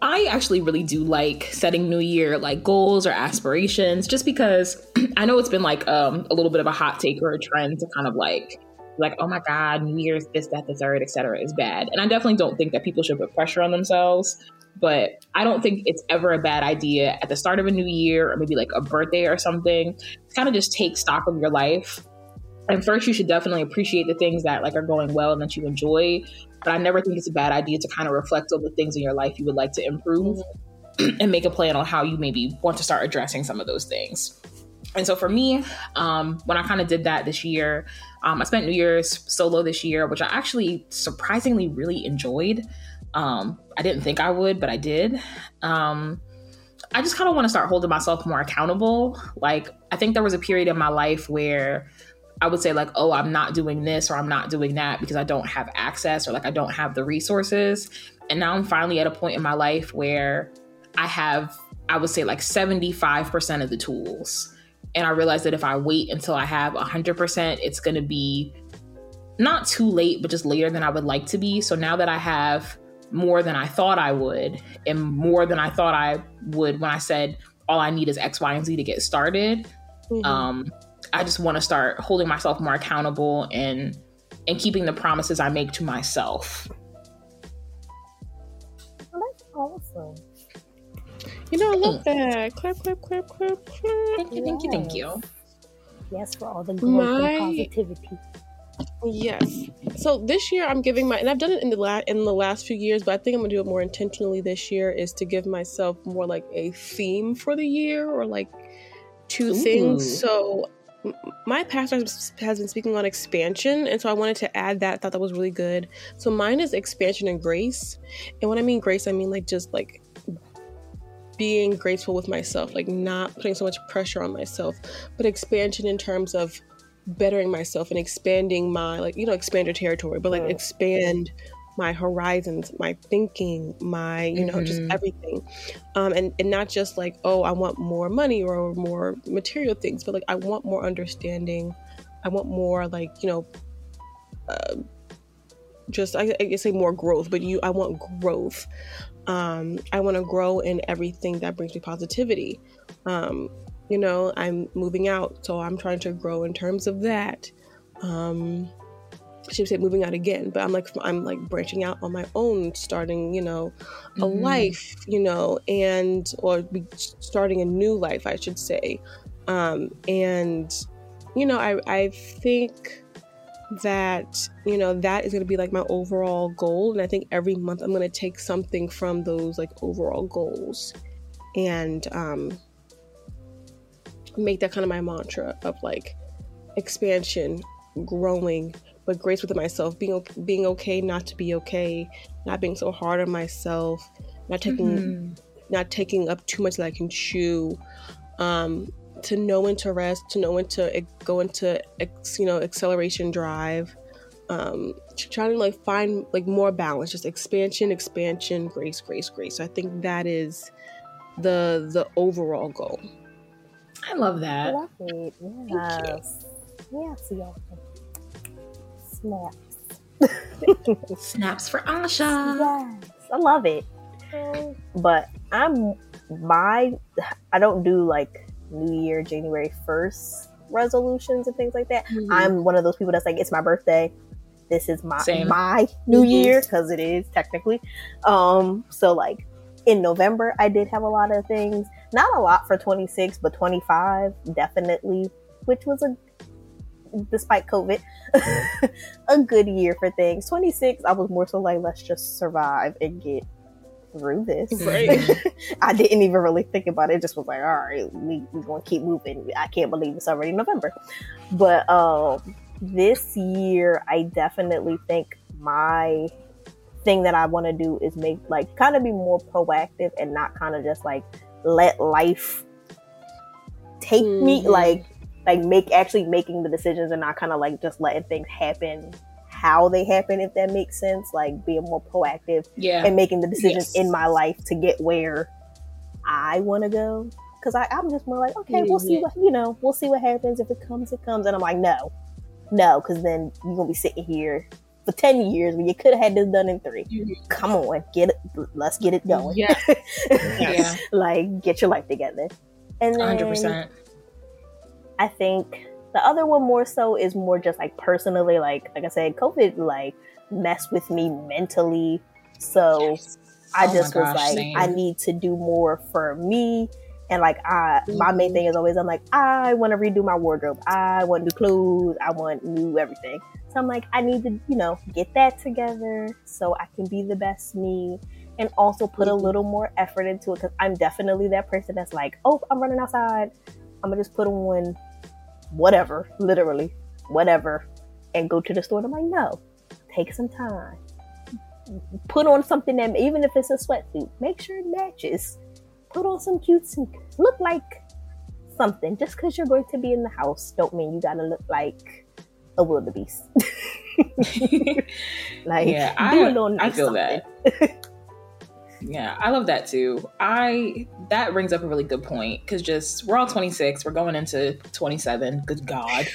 I actually really do like setting New Year like goals or aspirations, just because I know it's been like a little bit of a hot take or a trend to kind of like, oh my God, New Year's this, that, the third, etc. is bad. And I definitely don't think that people should put pressure on themselves, but I don't think it's ever a bad idea at the start of a new year, or maybe like a birthday or something, to kind of just take stock of your life. And first, you should definitely appreciate the things that like are going well and that you enjoy. But I never think it's a bad idea to kind of reflect on the things in your life you would like to improve and make a plan on how you maybe want to start addressing some of those things. And so for me, when I kind of did that this year, I spent New Year's solo this year, which I actually surprisingly really enjoyed. I didn't think I would, but I did. I just kind of want to start holding myself more accountable. Like, I think there was a period in my life where I would say like, oh, I'm not doing this or I'm not doing that because I don't have access, or like I don't have the resources. And now I'm finally at a point in my life where I have, I would say like 75% of the tools. And I realized that if I wait until I have 100%, it's going to be not too late, but just later than I would like to be. So now that I have more than I thought I would, and more than I thought I would when I said all I need is X, Y, and Z to get started, I just want to start holding myself more accountable and keeping the promises I make to myself. That's awesome. You know, I love that. Clap, clap, clap, clap, clap. Thank you, thank you, thank you. Yes, for all the growth and positivity. Yes. So this year I'm giving and I've done it in the last few years, but I think I'm going to do it more intentionally this year, is to give myself more like a theme for the year, or like two things. So my pastor has been speaking on expansion, and so I wanted to add that. I thought that was really good. So mine is expansion and grace. And when I mean grace, I mean like just like being grateful with myself, like not putting so much pressure on myself, but expansion in terms of bettering myself and expanding my, like, you know, expand your territory, but like expand my horizons, my thinking, my, you know, just everything. And not just like, oh, I want more money or more material things, but like, I want more understanding. I want more, like, you know, just, I say more growth, but I want growth. I want to grow in everything that brings me positivity. You know, I'm moving out, so I'm trying to grow in terms of that. She said moving out again, but I'm like branching out on my own, starting, you know, a life, you know, or starting a new life, I should say. And, you know, I think that, you know, that is going to be like my overall goal. And I think every month I'm going to take something from those like overall goals and, make that kind of my mantra of like expansion, growing, but grace with myself, being okay not to be okay, not being so hard on myself, not taking up too much that I can chew, to know when to rest, to know when to go into acceleration drive, trying to like find like more balance, just expansion, grace. So I think that is the overall goal. I love that. I love it. Yes. Thank you. Yes, y'all. Snaps. Snaps for Asha. Yes. I love it. But I don't do like New Year, January 1st resolutions and things like that. Mm-hmm. I'm one of those people that's like, it's my birthday. This is my New Year, because it is technically. So like in November, I did have a lot of things. Not a lot for 26, but 25 definitely, which was despite COVID, a good year for things. 26, I was more so like, let's just survive and get through this. Right. I didn't even really think about it. It just was like, all right, we're going to keep moving. I can't believe it's already November. But this year, I definitely think my thing that I want to do is make like kind of be more proactive and not kind of just like, let life take me, like making the decisions and not kind of like just letting things happen how they happen, if that makes sense. Like being more proactive and making the decisions in my life to get where I want to go, because I'm just more like, okay, we'll see what, you know, we'll see what happens. If it comes, and I'm like, no, because then you're gonna be sitting here for 10 years when you could have had this done in 3. Come on, let's get it going. Yeah. Like get your life together. And then 100%. I think the other one more so is more just like personally, like I said, COVID like messed with me mentally. So same. I need to do more for me. And like my main thing is always, I'm like, I want to redo my wardrobe. I want new clothes. I want new everything. So I'm like, I need to, you know, get that together so I can be the best me and also put a little more effort into it, because I'm definitely that person that's like, oh, I'm running outside. I'm going to just put on whatever, and go to the store. And I'm like, no, take some time. Put on something that, even if it's a sweatsuit, make sure it matches. Put on some cutesy. Look like something. Just because you're going to be in the house don't mean you got to look like a wildebeest. Like, yeah, do a little nice, I feel something. That. Yeah, I love that too. That brings up a really good point, because just we're all 26. We're going into 27. Good God.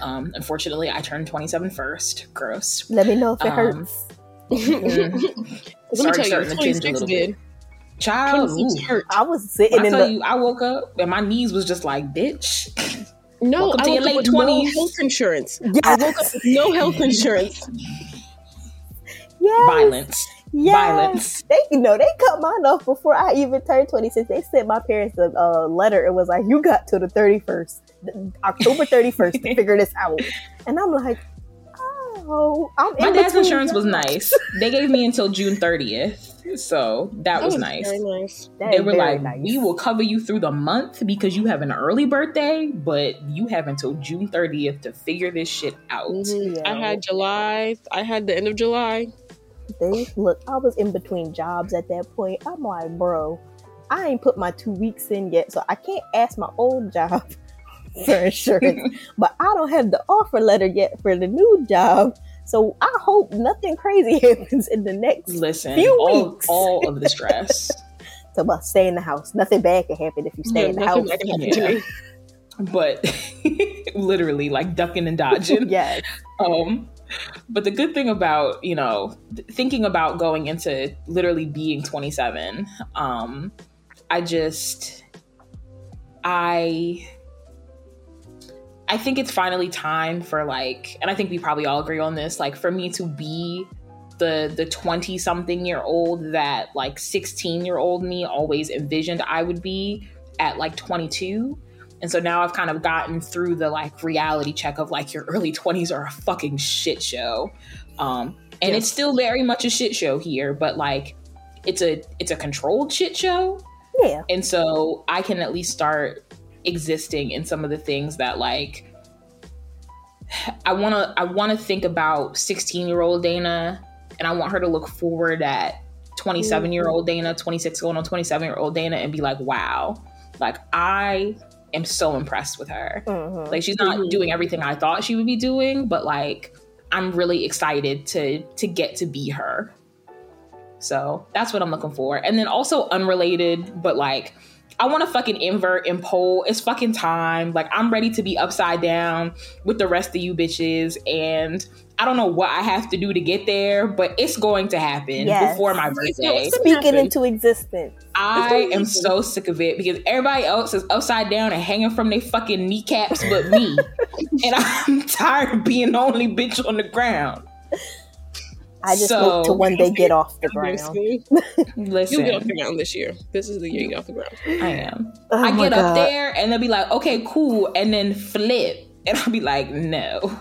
Unfortunately, I turned 27 first. Gross. Let me know if it hurts. Let me tell you, 26 did. Child, I was sitting I woke up and my knees was just like, bitch. No, welcome to your late 20s. No health insurance. Yes. I woke up with no health insurance. Yes. Violence. Yes. Violence. They, you know, they cut mine off before I even turned 26. They sent my parents a letter. It was like, you got to the 31st, October 31st to figure this out. And I'm like, oh. My dad's insurance was nice. They gave me until June 30th. So that was nice. Very nice. They were like, nice. We will cover you through the month because you have an early birthday, but you have until June 30th to figure this shit out. Yeah. I had the end of July. Look, I was in between jobs at that point. I'm like, bro, I ain't put my 2 weeks in yet, so I can't ask my old job for insurance. But I don't have the offer letter yet for the new job, so I hope nothing crazy happens in the next few weeks. All of the stress. So, well, stay in the house. Nothing bad can happen if you stay in the house. But literally, like ducking and dodging. Yes. But the good thing about, you know, thinking about going into literally being 27, I think it's finally time for, like, and I think we probably all agree on this, like, for me to be the 20-something-year-old that, like, 16-year-old me always envisioned I would be at, like, 22. And so now I've kind of gotten through the, like, reality check of, like, your early 20s are a fucking shit show. And It's still very much a shit show here, but, like, it's a controlled shit show. Yeah. And so I can at least start existing in some of the things that, like, I wanna think about 16-year-old Dana, and I want her to look forward at 27-year-old Dana, 26 going on 27-year-old Dana, and be like, wow, like, I'm so impressed with her. Mm-hmm. Like, she's not doing everything I thought she would be doing, but, like, I'm really excited to get to be her. So that's what I'm looking for. And then also unrelated, but, like, I want to fucking invert and pole. It's fucking time. Like, I'm ready to be upside down with the rest of you bitches, and I don't know what I have to do to get there, but it's going to happen before my birthday. Speak it into existence. I am so sick of it because everybody else is upside down and hanging from their fucking kneecaps but me. And I'm tired of being the only bitch on the ground. I just hope to one day get off the ground. Listen, you'll get off the ground this year. This is the year you get off the ground. I am. Oh, I get up there and they'll be like, okay, cool. And then flip. And I'll be like, no.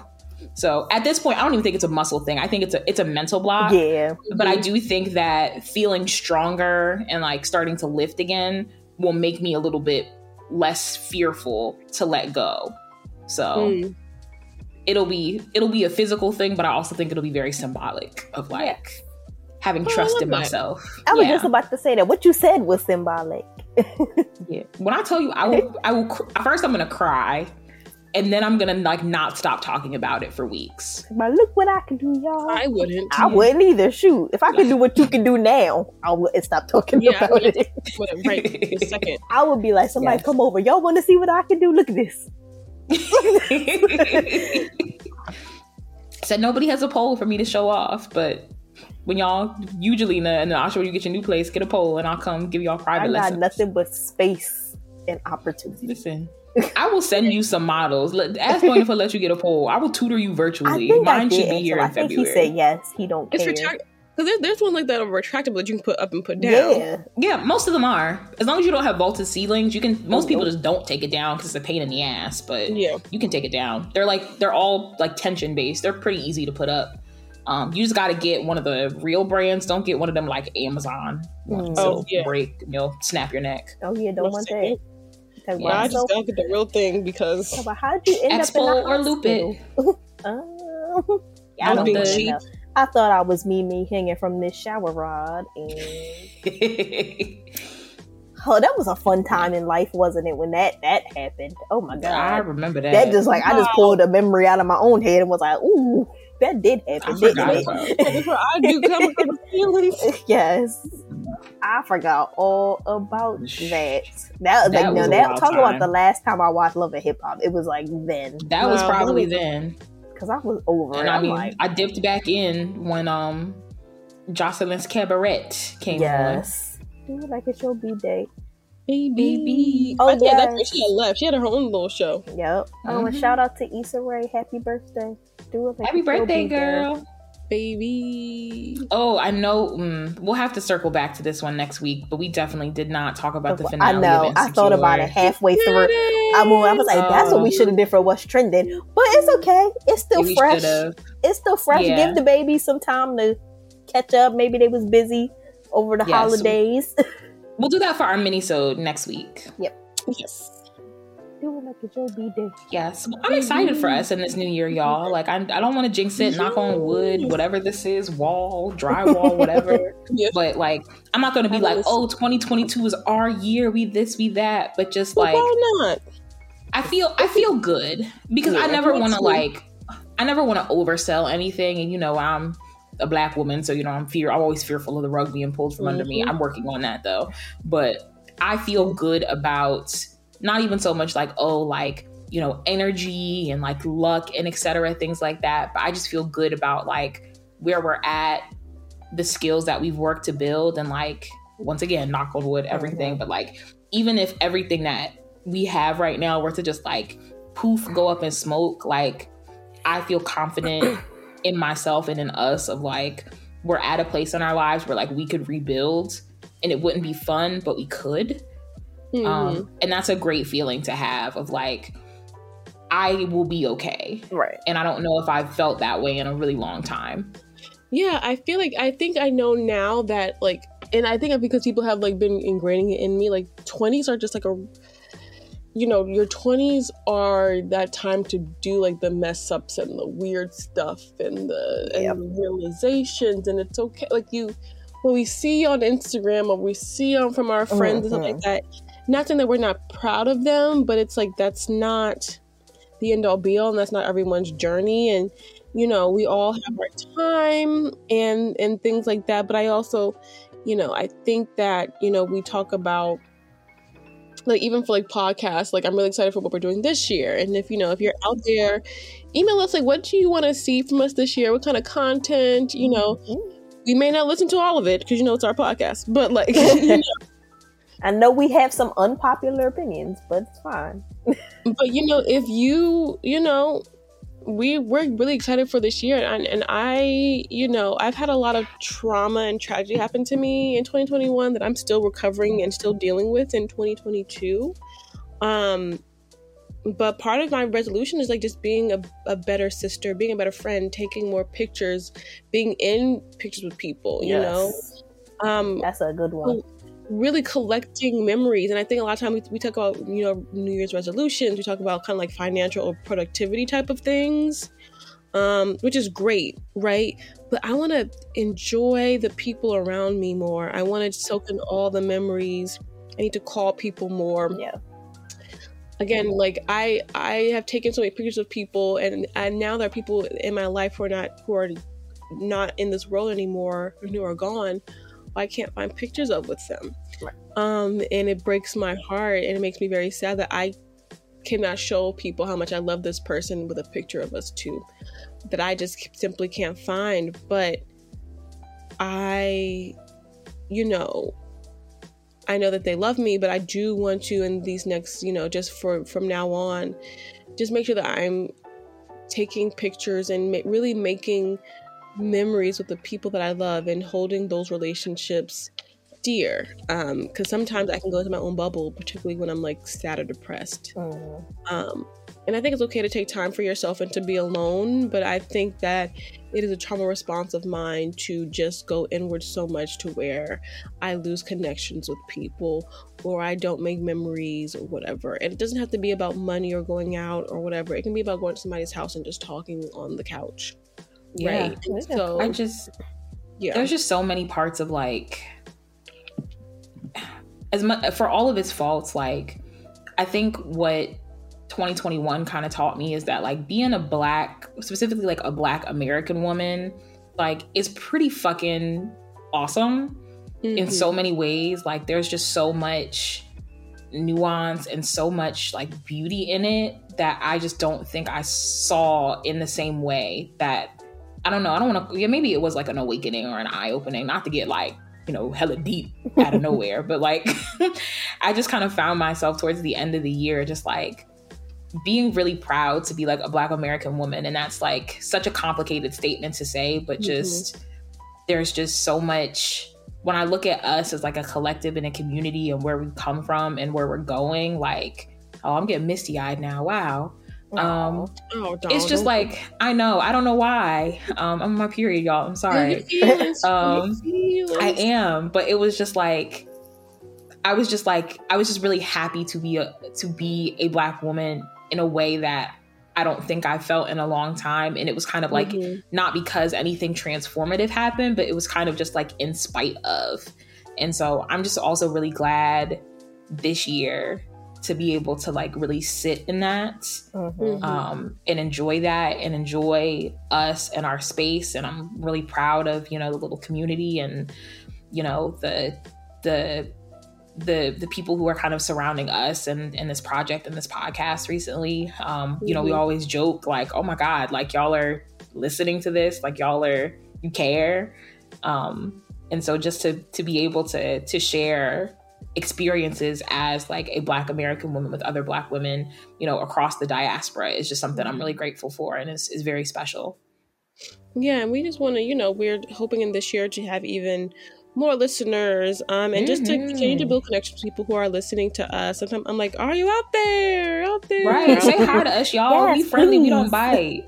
So at this point, I don't even think it's a muscle thing. I think it's a mental block. Yeah. But I do think that feeling stronger and, like, starting to lift again will make me a little bit less fearful to let go. So it'll be a physical thing, but I also think it'll be very symbolic of, like, having trust in myself. I was just about to say that. What you said was symbolic. Yeah. When I tell you, I will. First, I'm gonna cry. And then I'm going to, like, not stop talking about it for weeks. But look what I can do, y'all. I wouldn't. I wouldn't either. Shoot. If I could do what you can do now, I wouldn't stop talking about it. Right. Second. I would be like, somebody come over. Y'all want to see what I can do? Look at this. Said nobody has a poll for me to show off. But when y'all, you, Jelena, and Asha, when you get your new place, get a poll and I'll come give y'all private lessons. I got nothing but space and opportunity. Listen. I will send you some models. Ask Dwayne if I let you get a poll. I will tutor you virtually. Mine should be here in February. He said yes. He don't care. Because there's one like that over retractable that you can put up and put down. Yeah, most of them are. As long as you don't have vaulted ceilings, you can. Most people just don't take it down because it's a pain in the ass. But you can take it down. They're all, like, tension based. They're pretty easy to put up. You just got to get one of the real brands. Don't get one of them like Amazon. Break. Snap your neck. Oh yeah, don't want that. Well, I just got the real thing because how'd you end up in the or loop it? I don't know. I thought I was Mimi hanging from this shower rod, and that was a fun time in life, wasn't it? When that happened, oh my god, I remember that. That just like I just pulled a memory out of my own head and was like, ooh, that did happen, didn't it? I do come from feelings. Yes. I forgot all about that. Talk about the last time I watched Love and Hip Hop. It was like then. That was probably then. Because I was over it. I mean, I dipped back in when Jocelyn's Cabaret came on. Yes. Do you like it's your B-Day? Baby. Oh, yeah, that's where she had left. She had her own little show. Yep. Mm-hmm. Oh, and shout out to Issa Rae. Happy birthday. Do it. Happy birthday, girl. There. Baby. Oh, I know. We'll have to circle back to this one next week, but we definitely did not talk about the finale. I know. I thought about it halfway through. I was like, that's what we should have did for What's Trending. But it's okay. It's still fresh. It's still fresh. Yeah. Give the baby some time to catch up. Maybe they was busy over the holidays. We'll do that for our mini-sode next week. Yep. Yes. Yes, I'm excited for us in this new year, y'all. Like, I don't want to jinx it. Knock on wood, whatever this is, wall, drywall, whatever. Yes. But like, I'm not going to be like, oh, 2022 is our year. We this, we that. But just like, why not? I feel good because I never want to oversell anything. And you know, I'm a black woman, so you know, I'm always fearful of the rug being pulled from under me. I'm working on that though. But I feel good about. Not even so much like, oh, like, you know, energy and like luck and et cetera, things like that. But I just feel good about like where we're at, the skills that we've worked to build. And like, once again, knock on wood, everything. But like, even if everything that we have right now were to just like poof, go up in smoke, like I feel confident in myself and in us of like, we're at a place in our lives where like we could rebuild and it wouldn't be fun, but we could. Mm-hmm. And that's a great feeling to have of like, I will be okay. Right. And I don't know if I've felt that way in a really long time. Yeah, I feel like, I think I know now that like, and I think because people have like been ingraining it in me, like 20s are just like a, you know, your 20s are that time to do like the mess ups and the weird stuff and the realizations, and it's okay. Like you, what we see on Instagram or we see from our friends and stuff like that, not saying that we're not proud of them, but it's like, that's not the end all be all. And that's not everyone's journey. And, you know, we all have our time and things like that. But I also, you know, I think that, you know, we talk about like, even for like podcasts, like I'm really excited for what we're doing this year. And if, you know, if you're out there, email us, like, what do you want to see from us this year? What kind of content, you know, we may not listen to all of it because, you know, it's our podcast, but like, you know, I know we have some unpopular opinions, but it's fine. But, you know, if you, you know, we're really excited for this year. And I, you know, I've had a lot of trauma and tragedy happen to me in 2021 that I'm still recovering and still dealing with in 2022. But part of my resolution is like just being a better sister, being a better friend, taking more pictures, being in pictures with people, you know. That's a good one. Really collecting memories. And I think a lot of times we talk about, you know, New Year's resolutions, we talk about kind of like financial or productivity type of things, which is great, right? But I want to enjoy the people around me more. I want to soak in all the memories. I need to call people more. Yeah. Again, like I have taken so many pictures of people, and now there are people in my life who are not in this world anymore, who are gone. I can't find pictures of with them, right. And it breaks my heart, and it makes me very sad that I cannot show people how much I love this person with a picture of us too, that I just simply can't find. But I, you know, I know that they love me, but I do want to in these next, you know, just from now on, just make sure that I'm taking pictures and really making memories with the people that I love and holding those relationships dear, because sometimes I can go into my own bubble, particularly when I'm like sad or depressed. And I think it's okay to take time for yourself and to be alone, but I think that it is a trauma response of mine to just go inward so much to where I lose connections with people or I don't make memories or whatever. And it doesn't have to be about money or going out or whatever. It can be about going to somebody's house and just talking on the couch. Right. Yeah. So I just, there's just so many parts of like, as much for all of its faults, like I think what 2021 kind of taught me is that like being a black, specifically like a black American woman, like is pretty fucking awesome in so many ways. Like there's just so much nuance and so much like beauty in it that I just don't think I saw in the same way that I don't know. I don't want to. Yeah, maybe it was like an awakening or an eye opening. Not to get like you know, hella deep out of nowhere. But like, I just kind of found myself towards the end of the year, just like being really proud to be like a Black American woman. And that's like such a complicated statement to say, but just there's just so much. When I look at us as like a collective and a community and where we come from and where we're going, like, oh, I'm getting misty eyed now. Wow. It's just like, I know, I don't know why. I'm on my period, y'all. I'm sorry. I am, but it was just like, I was just really happy to be a Black woman in a way that I don't think I felt in a long time. And it was kind of like, not because anything transformative happened, but it was kind of just like in spite of. And so I'm just also really glad this year to be able to like really sit in that and enjoy that and enjoy us and our space. And I'm really proud of, you know, the little community and, you know, the people who are kind of surrounding us and this project and this podcast recently. You know, we always joke like, oh my God, like y'all are listening to this, like you care. And so just to be able to share experiences as like a Black American woman with other Black women, you know, across the diaspora is just something I'm really grateful for, and is very special. Yeah, and we just want to, you know, we're hoping in this year to have even more listeners, and just to continue to build connections with people who are listening to us. Sometimes I'm like, are you out there? Right, say hi to us, y'all. Yes, be friendly, we don't bite.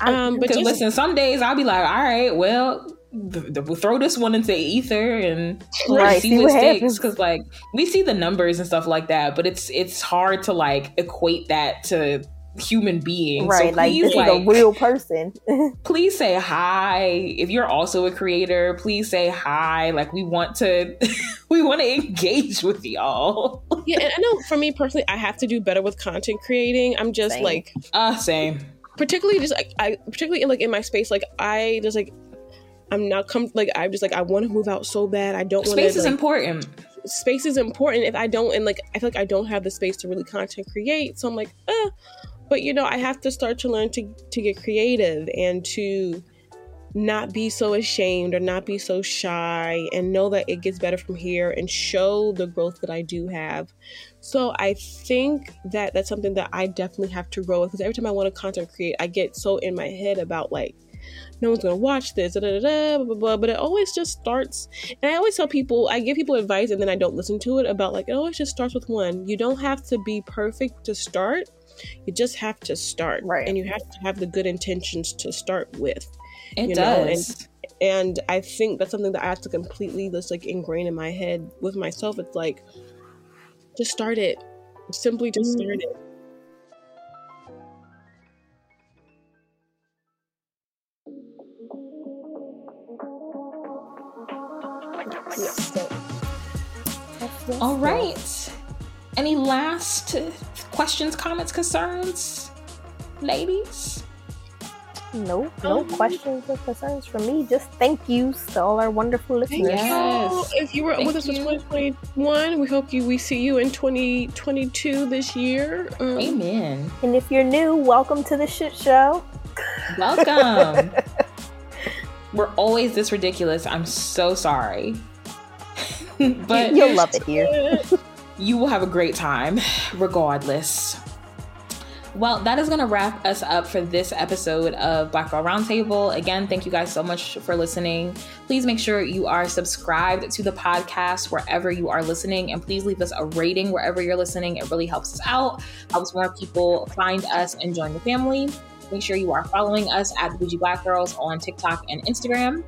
But just, listen, some days I'll be like, all right, well, we'll throw this one into ether and see what sticks, because like we see the numbers and stuff like that, but it's hard to like equate that to human beings, right? So please, this is a real person. Please say hi if you're also a creator. Please say hi. Like we want to engage with y'all. Yeah, and I know for me personally, I have to do better with content creating. I'm just same. Particularly just like particularly in, like in my space, like I'm not I'm just like, I want to move out so bad. I don't want to. Space is important. Space is important. If I don't, and like, I feel like I don't have the space to really content create. So I'm like, but you know, I have to start to learn to get creative and to not be so ashamed or not be so shy and know that it gets better from here and show the growth that I do have. So I think that that's something that I definitely have to grow with, because every time I want to content create, I get so in my head about like, no one's gonna watch this, but it always just starts. And I always tell people, I give people advice and then I don't listen to it, about like, it always just starts with one. You don't have to be perfect to start. You just have to start, right? And you have to have the good intentions to start with. It you does. Know? And I think that's something that I have to completely just like ingrain in my head with myself. It's like, just start it. Simply just start it. All right. Any last questions, comments, concerns, ladies? No questions or concerns from me. Just thank you to all our wonderful listeners. Yes. If you were with us in 2021, we hope we see you in 2022 this year. Amen. And if you're new, welcome to the shit show. Welcome. We're always this ridiculous. I'm so sorry. But you'll love it here. You will have a great time regardless. Well, that is going to wrap us up for this episode of Black Girl Roundtable. Again, thank you guys so much for listening. Please make sure you are subscribed to the podcast wherever you are listening, and please leave us a rating wherever you're listening. It really helps us out, helps more people find us and join the family. Make sure you are following us at Bougie Black Girls on TikTok and Instagram.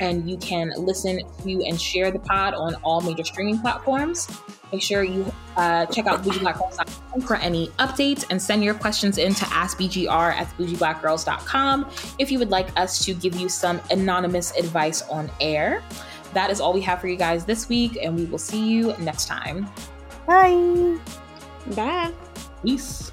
And you can listen to and share the pod on all major streaming platforms. Make sure you check out bougieblackgirls.com for any updates, and send your questions in to askbgr@bougieblackgirls.com if you would like us to give you some anonymous advice on air. That is all we have for you guys this week, and we will see you next time. Bye. Bye. Peace.